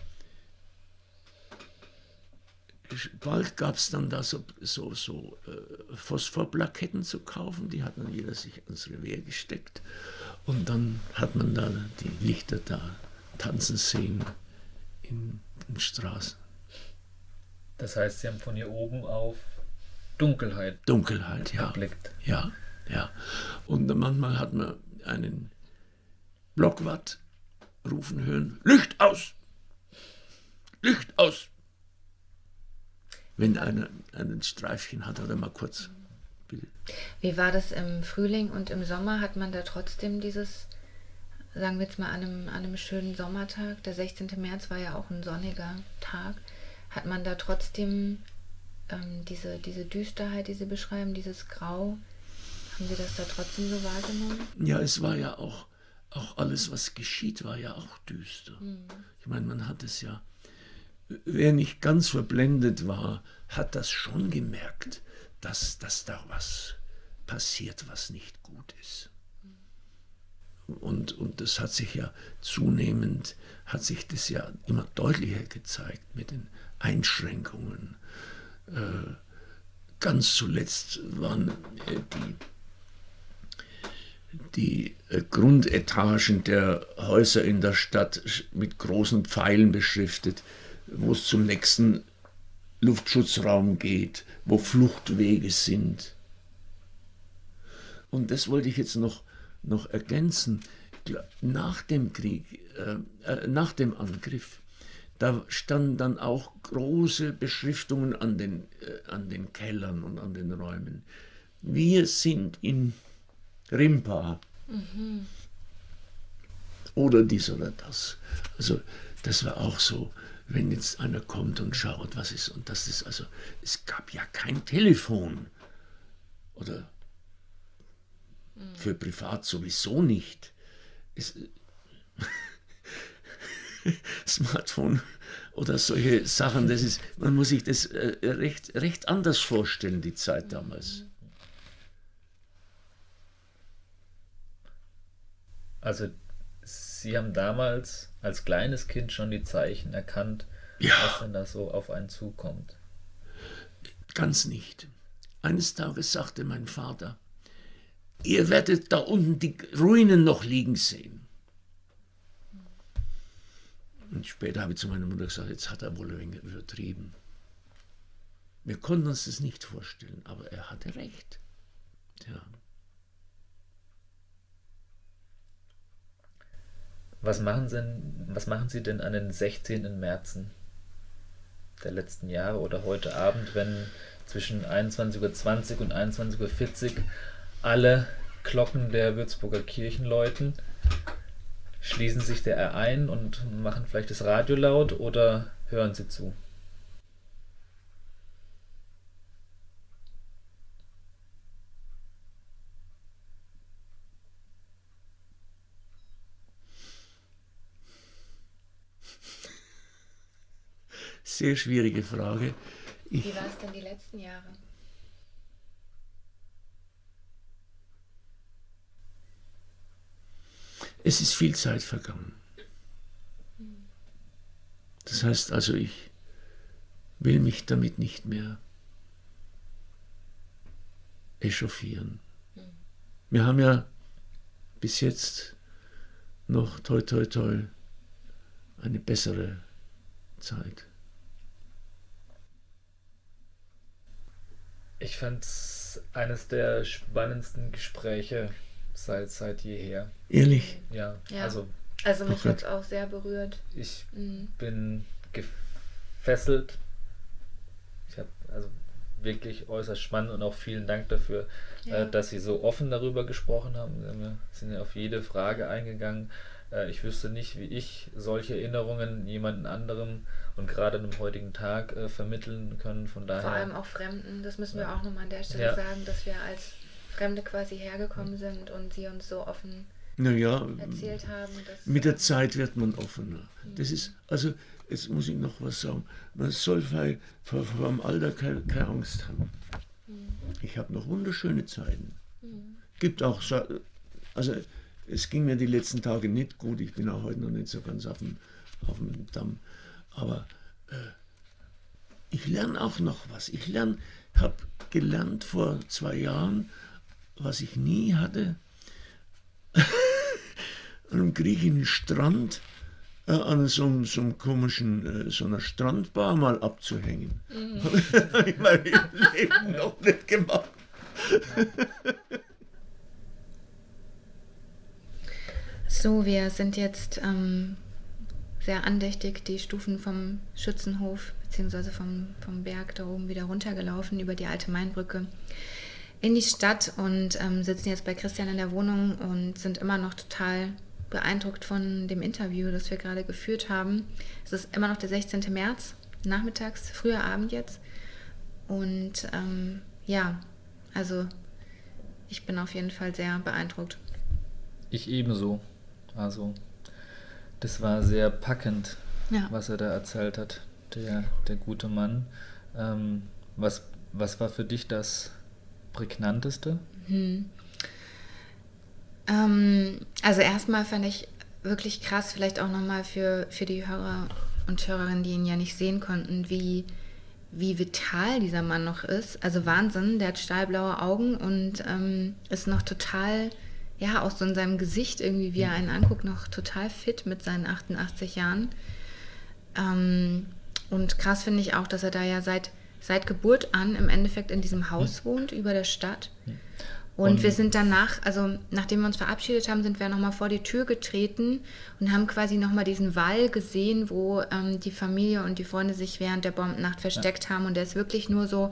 bald gab es dann da so, so, so äh, Phosphorplaketten zu kaufen, die hat dann jeder sich ans Revier gesteckt und dann hat man da die Lichter da tanzen sehen in den Straßen. Das heißt, Sie haben von hier oben auf Dunkelheit Dunkelheit, ja. Geblickt. Ja, ja. Und manchmal hat man einen Blockwart rufen hören, Licht aus! Licht aus! Wenn einer ein Streifchen hat, oder mal kurz. Bitte. Wie war das im Frühling und im Sommer? Hat man da trotzdem dieses, sagen wir jetzt mal an einem, an einem schönen Sommertag, der sechzehnten März war ja auch ein sonniger Tag, hat man da trotzdem ähm, diese, diese Düsterheit, die Sie beschreiben, dieses Grau, haben Sie das da trotzdem so wahrgenommen? Ja, es war ja auch, auch alles, was geschieht, war ja auch düster. Mhm. Ich meine, man hat es ja, wer nicht ganz verblendet war, hat das schon gemerkt, dass, dass da was passiert, was nicht gut ist. Und, und das hat sich ja zunehmend, hat sich das ja immer deutlicher gezeigt mit den Einschränkungen. Äh, ganz zuletzt waren äh, die die Grundetagen der Häuser in der Stadt mit großen Pfeilen beschriftet, wo es zum nächsten Luftschutzraum geht, wo Fluchtwege sind. Und das wollte ich jetzt noch noch ergänzen, nach dem Krieg, äh, nach dem Angriff, da standen dann auch große Beschriftungen an den, äh, an den Kellern und an den Räumen. Wir sind in Rimpa. Mhm. Oder dies oder das. Also das war auch so, wenn jetzt einer kommt und schaut, was ist. Und das ist also, es gab ja kein Telefon. Oder für privat sowieso nicht. Es, Smartphone oder solche Sachen, das ist, man muss sich das recht, recht anders vorstellen, die Zeit damals. Also Sie haben damals als kleines Kind schon die Zeichen erkannt, ja, was denn da so auf einen zukommt. Ganz nicht. Eines Tages sagte mein Vater, ihr werdet da unten die Ruinen noch liegen sehen. Und später habe ich zu meiner Mutter gesagt, jetzt hat er wohl ein wenig übertrieben. Wir konnten uns das nicht vorstellen, aber er hatte recht. Ja. Was machen Sie denn, was machen Sie denn an den sechzehnten März der letzten Jahre oder heute Abend, wenn zwischen einundzwanzig Uhr zwanzig und einundzwanzig Uhr vierzig alle Glocken der Würzburger Kirchen läuten? Schließen sich der ein und machen vielleicht das Radio laut oder hören Sie zu? Sehr schwierige Frage. Ich Wie war es denn die letzten Jahre? Es ist viel Zeit vergangen. Das heißt also, ich will mich damit nicht mehr echauffieren. Wir haben ja bis jetzt noch toi toi toi eine bessere Zeit. Ich fand es eines der spannendsten Gespräche seit, seit jeher. Ehrlich? Ja, ja. Also, also mich hat es auch sehr berührt. Ich mhm. bin gefesselt. Ich habe also wirklich äußerst spannend und auch vielen Dank dafür, ja. äh, dass Sie so offen darüber gesprochen haben. Wir sind ja auf jede Frage eingegangen. Äh, ich wüsste nicht, wie ich solche Erinnerungen jemandem anderen und gerade an dem heutigen Tag äh, vermitteln können. Von daher. Vor allem auch Fremden, das müssen wir ja. auch nochmal an der Stelle ja. sagen, dass wir als Fremde quasi hergekommen sind und sie uns so offen naja, erzählt haben. Dass mit der Zeit wird man offener. Mhm. Das ist, also jetzt muss ich noch was sagen, man soll vor, vor dem Alter keine, keine Angst haben. Mhm. Ich habe noch wunderschöne Zeiten. Mhm. Gibt auch, also es ging mir die letzten Tage nicht gut, ich bin auch heute noch nicht so ganz auf dem, auf dem Damm. Aber äh, ich lerne auch noch was. Ich lerne, habe gelernt vor zwei Jahren, was ich nie hatte, an einem griechischen Strand, äh, an so, so einem komischen, äh, so einer Strandbar mal abzuhängen. Mhm. Das habe ich mein Leben noch nicht gemacht. So, wir sind jetzt... Ähm sehr andächtig die Stufen vom Schützenhof bzw. vom, vom Berg da oben wieder runtergelaufen über die alte Mainbrücke in die Stadt und ähm, sitzen jetzt bei Christian in der Wohnung und sind immer noch total beeindruckt von dem Interview, das wir gerade geführt haben. Es ist immer noch der sechzehnten März, nachmittags, früher Abend jetzt. Und ähm, ja, also ich bin auf jeden Fall sehr beeindruckt. Ich ebenso. Also... Das war sehr packend, ja. was er da erzählt hat, der, der gute Mann. Ähm, was, was war für dich das Prägnanteste? Mhm. Ähm, also erstmal fand ich wirklich krass, vielleicht auch nochmal für, für die Hörer und Hörerinnen, die ihn ja nicht sehen konnten, wie, wie vital dieser Mann noch ist. Also Wahnsinn, der hat stahlblaue Augen und ähm, ist noch total... Ja, auch so in seinem Gesicht irgendwie, wie er einen anguckt, noch total fit mit seinen achtundachtzig Jahren. Ähm, und krass finde ich auch, dass er da ja seit, seit Geburt an im Endeffekt in diesem Haus wohnt, über der Stadt. Und, und wir sind danach, also nachdem wir uns verabschiedet haben, sind wir nochmal vor die Tür getreten und haben quasi nochmal diesen Wall gesehen, wo ähm, die Familie und die Freunde sich während der Bombennacht versteckt ja. haben. Und der ist wirklich nur so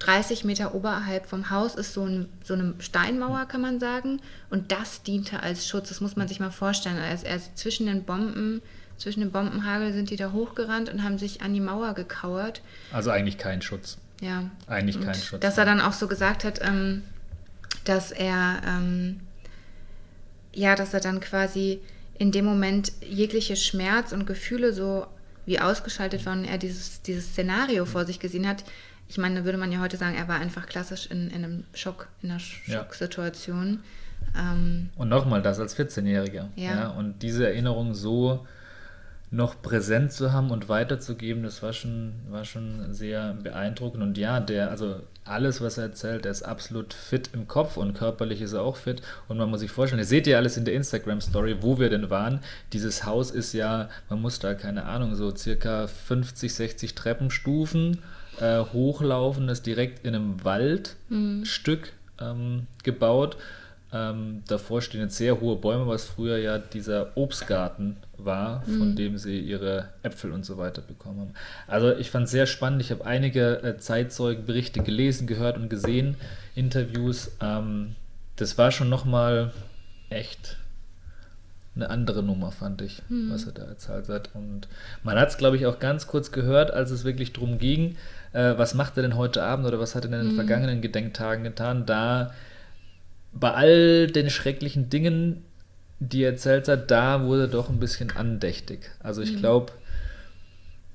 dreißig Meter oberhalb vom Haus, ist so, ein, so eine Steinmauer, kann man sagen. Und das diente als Schutz, das muss man sich mal vorstellen. Also erst zwischen den Bomben, zwischen dem Bombenhagel sind die da hochgerannt und haben sich an die Mauer gekauert. Also eigentlich kein Schutz. Ja. Eigentlich und kein Schutz. Dass er dann auch so gesagt hat, ähm, dass er, ähm, ja, dass er dann quasi in dem Moment jegliche Schmerz und Gefühle so wie ausgeschaltet waren, er dieses, dieses Szenario vor sich gesehen hat. Ich meine, da würde man ja heute sagen, er war einfach klassisch in, in einem Schock, in einer Schocksituation. Ja. Ähm, und nochmal das als vierzehnjähriger. Ja. Ja, und diese Erinnerung so noch präsent zu haben und weiterzugeben, das war schon, war schon sehr beeindruckend. Und ja, der, also alles, was er erzählt, der ist absolut fit im Kopf und körperlich ist er auch fit. Und man muss sich vorstellen, ihr seht ja alles in der Instagram-Story, wo wir denn waren. Dieses Haus ist ja, man muss da, keine Ahnung, so circa fünfzig, sechzig Treppenstufen äh, hochlaufen, ist direkt in einem Waldstück mhm. ähm, gebaut. Ähm, davor stehen jetzt sehr hohe Bäume, was früher ja dieser Obstgarten war, von mhm. dem sie ihre Äpfel und so weiter bekommen haben. Also ich fand es sehr spannend. Ich habe einige äh, Zeitzeugenberichte gelesen, gehört und gesehen, Interviews. Ähm, das war schon nochmal echt eine andere Nummer, fand ich, mhm. was er da erzählt hat. Und man hat es, glaube ich, auch ganz kurz gehört, als es wirklich drum ging, äh, was macht er denn heute Abend oder was hat er denn in den mhm. vergangenen Gedenktagen getan, da bei all den schrecklichen Dingen, die er erzählt hat, da wurde er doch ein bisschen andächtig. Also ich mhm. glaube,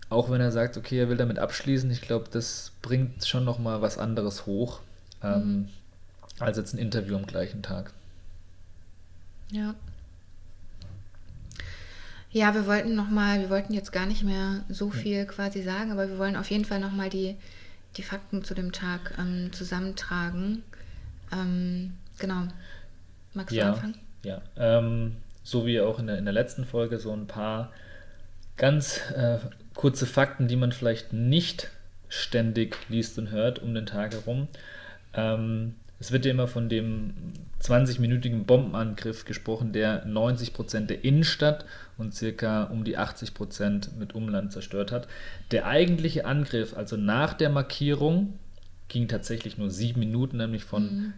auch wenn er sagt, okay, er will damit abschließen, ich glaube, das bringt schon nochmal was anderes hoch, ähm, mhm. als jetzt ein Interview am gleichen Tag. Ja. Ja, wir wollten nochmal, wir wollten jetzt gar nicht mehr so viel mhm. quasi sagen, aber wir wollen auf jeden Fall nochmal die, die Fakten zu dem Tag ähm, zusammentragen. Ähm, Genau. Magst ja, du anfangen? Ja, ähm, so wie auch in der, in der letzten Folge, so ein paar ganz äh, kurze Fakten, die man vielleicht nicht ständig liest und hört um den Tag herum. Ähm, es wird ja immer von dem zwanzigminütigen Bombenangriff gesprochen, der neunzig Prozent der Innenstadt und circa um die achtzig Prozent mit Umland zerstört hat. Der eigentliche Angriff, also nach der Markierung, ging tatsächlich nur sieben Minuten, nämlich von mhm.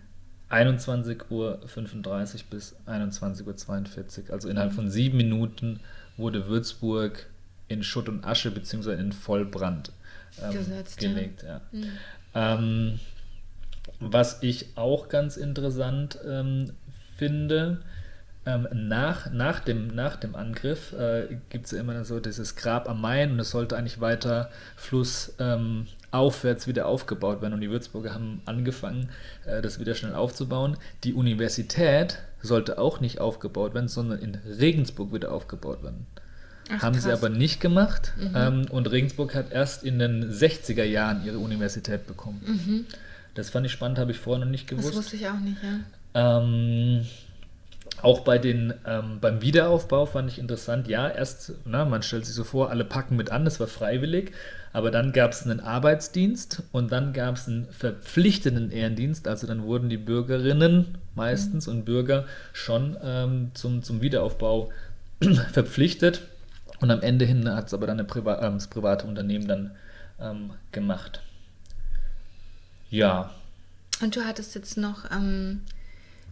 einundzwanzig Uhr fünfunddreißig bis einundzwanzig Uhr zweiundvierzig, also innerhalb von sieben Minuten wurde Würzburg in Schutt und Asche bzw. in Vollbrand ähm, Gesetzt, gelegt. Ja. Ja. Ähm, was ich auch ganz interessant ähm, finde, ähm, nach, nach, dem, nach dem Angriff äh, gibt es ja immer so dieses Grab am Main und es sollte eigentlich weiter Fluss ähm, aufwärts wieder aufgebaut werden und die Würzburger haben angefangen, das wieder schnell aufzubauen. Die Universität sollte auch nicht aufgebaut werden, sondern in Regensburg wieder aufgebaut werden. Ach, haben krass. Sie aber nicht gemacht mhm. und Regensburg hat erst in den sechziger Jahren ihre Universität bekommen. Mhm. Das fand ich spannend, habe ich vorher noch nicht gewusst. Das wusste ich auch nicht, ja. Ähm, auch bei den, ähm, beim Wiederaufbau fand ich interessant, ja, erst, na, man stellt sich so vor, alle packen mit an, das war freiwillig, aber dann gab es einen Arbeitsdienst und dann gab es einen verpflichtenden Ehrendienst, also dann wurden die Bürgerinnen meistens mhm. und Bürger schon ähm, zum, zum Wiederaufbau verpflichtet und am Ende hin hat es aber dann eine Priva- äh, das private Unternehmen dann ähm, gemacht. Ja. Und du hattest jetzt noch... Ähm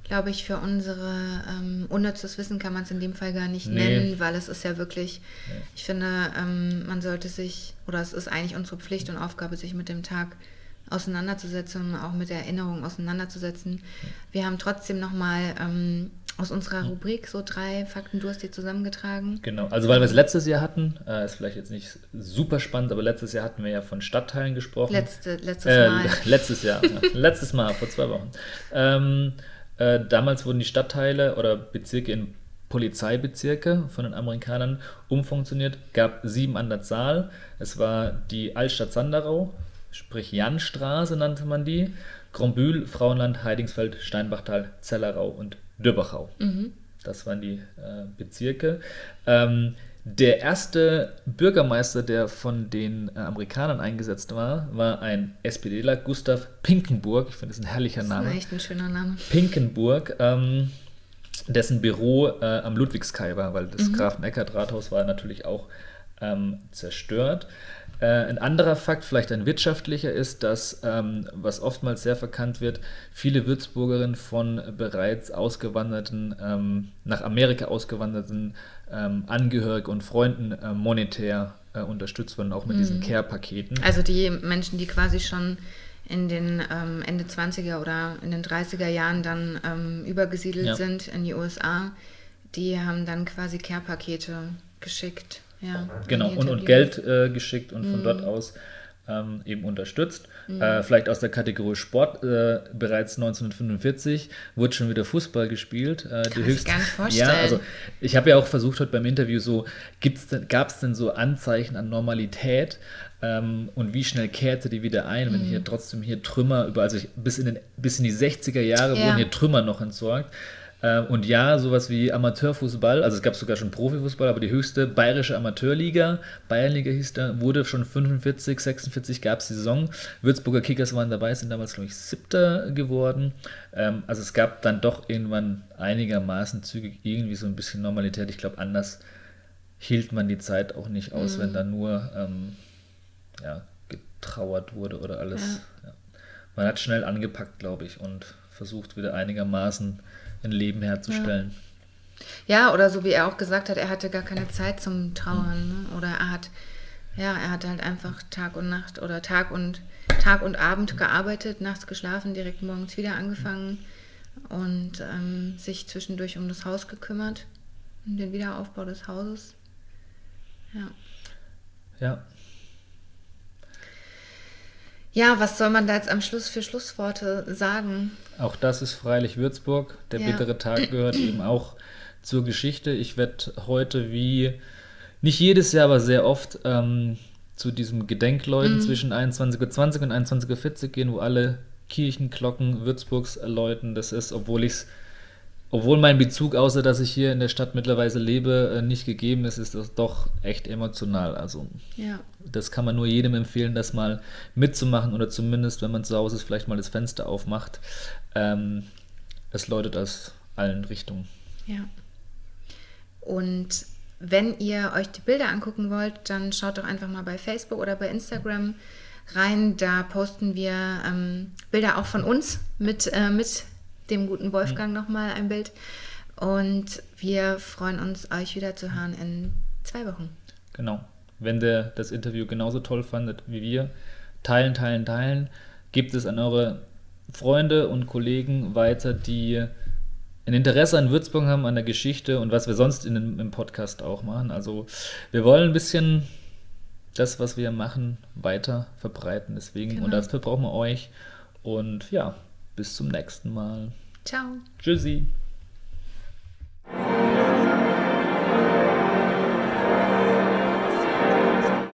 glaube ich, für unsere ähm, unnützes Wissen kann man es in dem Fall gar nicht nee. nennen, weil es ist ja wirklich, nee. ich finde, ähm, man sollte sich, oder es ist eigentlich unsere Pflicht und Aufgabe, sich mit dem Tag auseinanderzusetzen und auch mit der Erinnerung auseinanderzusetzen. Wir haben trotzdem nochmal ähm, aus unserer Rubrik so drei Fakten, du hast die zusammengetragen. Genau, also weil wir es letztes Jahr hatten, äh, ist vielleicht jetzt nicht super spannend, aber letztes Jahr hatten wir ja von Stadtteilen gesprochen. Letzte, letztes äh, Mal. Letztes Jahr, ja. letztes Mal, vor zwei Wochen. Ähm, Äh, damals wurden die Stadtteile oder Bezirke in Polizeibezirke von den Amerikanern umfunktioniert, gab sieben an der Zahl. Es war die Altstadt Sanderau, sprich Janstraße nannte man die, Grombühl, Frauenland, Heidingsfeld, Steinbachtal, Zellerau und Dürbachau. Mhm. Das waren die äh, Bezirke. Ähm, Der erste Bürgermeister, der von den Amerikanern eingesetzt war, war ein SPDler, Gustav Pinkenburg. Ich finde, das ist ein herrlicher das Name. Das ist echt ein schöner Name. Pinkenburg, ähm, dessen Büro äh, am Ludwigskai war, weil das mhm. Graf-Neckert-Rathaus war natürlich auch ähm, zerstört. Äh, ein anderer Fakt, vielleicht ein wirtschaftlicher, ist, dass, ähm, was oftmals sehr verkannt wird, viele Würzburgerinnen von bereits ausgewanderten, ähm, nach Amerika ausgewanderten ähm, Angehörigen und Freunden äh, monetär äh, unterstützt wurden, auch mit mhm. diesen Care-Paketen. Also die Menschen, die quasi schon in den ähm, Ende zwanziger oder in den dreißiger Jahren dann ähm, übergesiedelt ja. sind in die U S A, die haben dann quasi Care-Pakete geschickt. Ja, genau, und, und Geld äh, geschickt und mm. von dort aus ähm, eben unterstützt. Mm. Äh, vielleicht aus der Kategorie Sport, äh, bereits neunzehnhundertfünfundvierzig wurde schon wieder Fußball gespielt. Äh, die Kann höchst, ich gar nicht vorstellen. Ja, also ich habe ja auch versucht heute beim Interview so, gab es denn so Anzeichen an Normalität ähm, und wie schnell kehrte die wieder ein, mm. wenn hier trotzdem hier Trümmer, über, also ich, bis, in den, bis in die sechziger Jahre ja. wurden hier Trümmer noch entsorgt. Und ja, sowas wie Amateurfußball, also es gab sogar schon Profifußball, aber die höchste bayerische Amateurliga, Bayernliga hieß da, wurde schon fünfundvierzig, sechsundvierzig gab es die Saison. Würzburger Kickers waren dabei, sind damals, glaube ich, Siebter geworden. Also es gab dann doch irgendwann einigermaßen zügig irgendwie so ein bisschen Normalität. Ich glaube, anders hielt man die Zeit auch nicht aus, mhm. wenn da nur ähm, ja, getrauert wurde oder alles. Ja. Ja. Man hat schnell angepackt, glaube ich, und versucht wieder einigermaßen ein Leben herzustellen. Ja. ja, oder so wie er auch gesagt hat, er hatte gar keine Zeit zum Trauern. Ne? Oder er hat, ja, er hat halt einfach Tag und Nacht oder Tag und Tag und Abend gearbeitet, nachts geschlafen, direkt morgens wieder angefangen und ähm, sich zwischendurch um das Haus gekümmert, um den Wiederaufbau des Hauses. Ja. Ja. Ja, was soll man da jetzt am Schluss für Schlussworte sagen? Auch das ist Freilich Würzburg. Der ja. bittere Tag gehört eben auch zur Geschichte. Ich werde heute wie, nicht jedes Jahr, aber sehr oft ähm, zu diesem Gedenkläuten mhm. zwischen einundzwanzig Uhr zwanzig und einundzwanzig Uhr vierzig gehen, wo alle Kirchenglocken Würzburgs läuten. Das ist, obwohl ich's, obwohl mein Bezug, außer dass ich hier in der Stadt mittlerweile lebe, nicht gegeben ist, ist das doch echt emotional. Also ja. das kann man nur jedem empfehlen, das mal mitzumachen oder zumindest, wenn man zu Hause ist, vielleicht mal das Fenster aufmacht. Ähm, es läutet aus allen Richtungen. Ja. Und wenn ihr euch die Bilder angucken wollt, dann schaut doch einfach mal bei Facebook oder bei Instagram rein. Da posten wir ähm, Bilder auch von uns mit, äh, mit dem guten Wolfgang nochmal ein Bild. Und wir freuen uns, euch wieder zu hören in zwei Wochen. Genau. Wenn ihr das Interview genauso toll fandet wie wir, teilen, teilen, teilen. Gebt es an eure Freunde und Kollegen weiter, die ein Interesse an Würzburg haben, an der Geschichte und was wir sonst in dem, im Podcast auch machen. Also wir wollen ein bisschen das, was wir machen, weiter verbreiten. Deswegen genau. Und dafür brauchen wir euch. Und ja, bis zum nächsten Mal. Ciao. Tschüssi.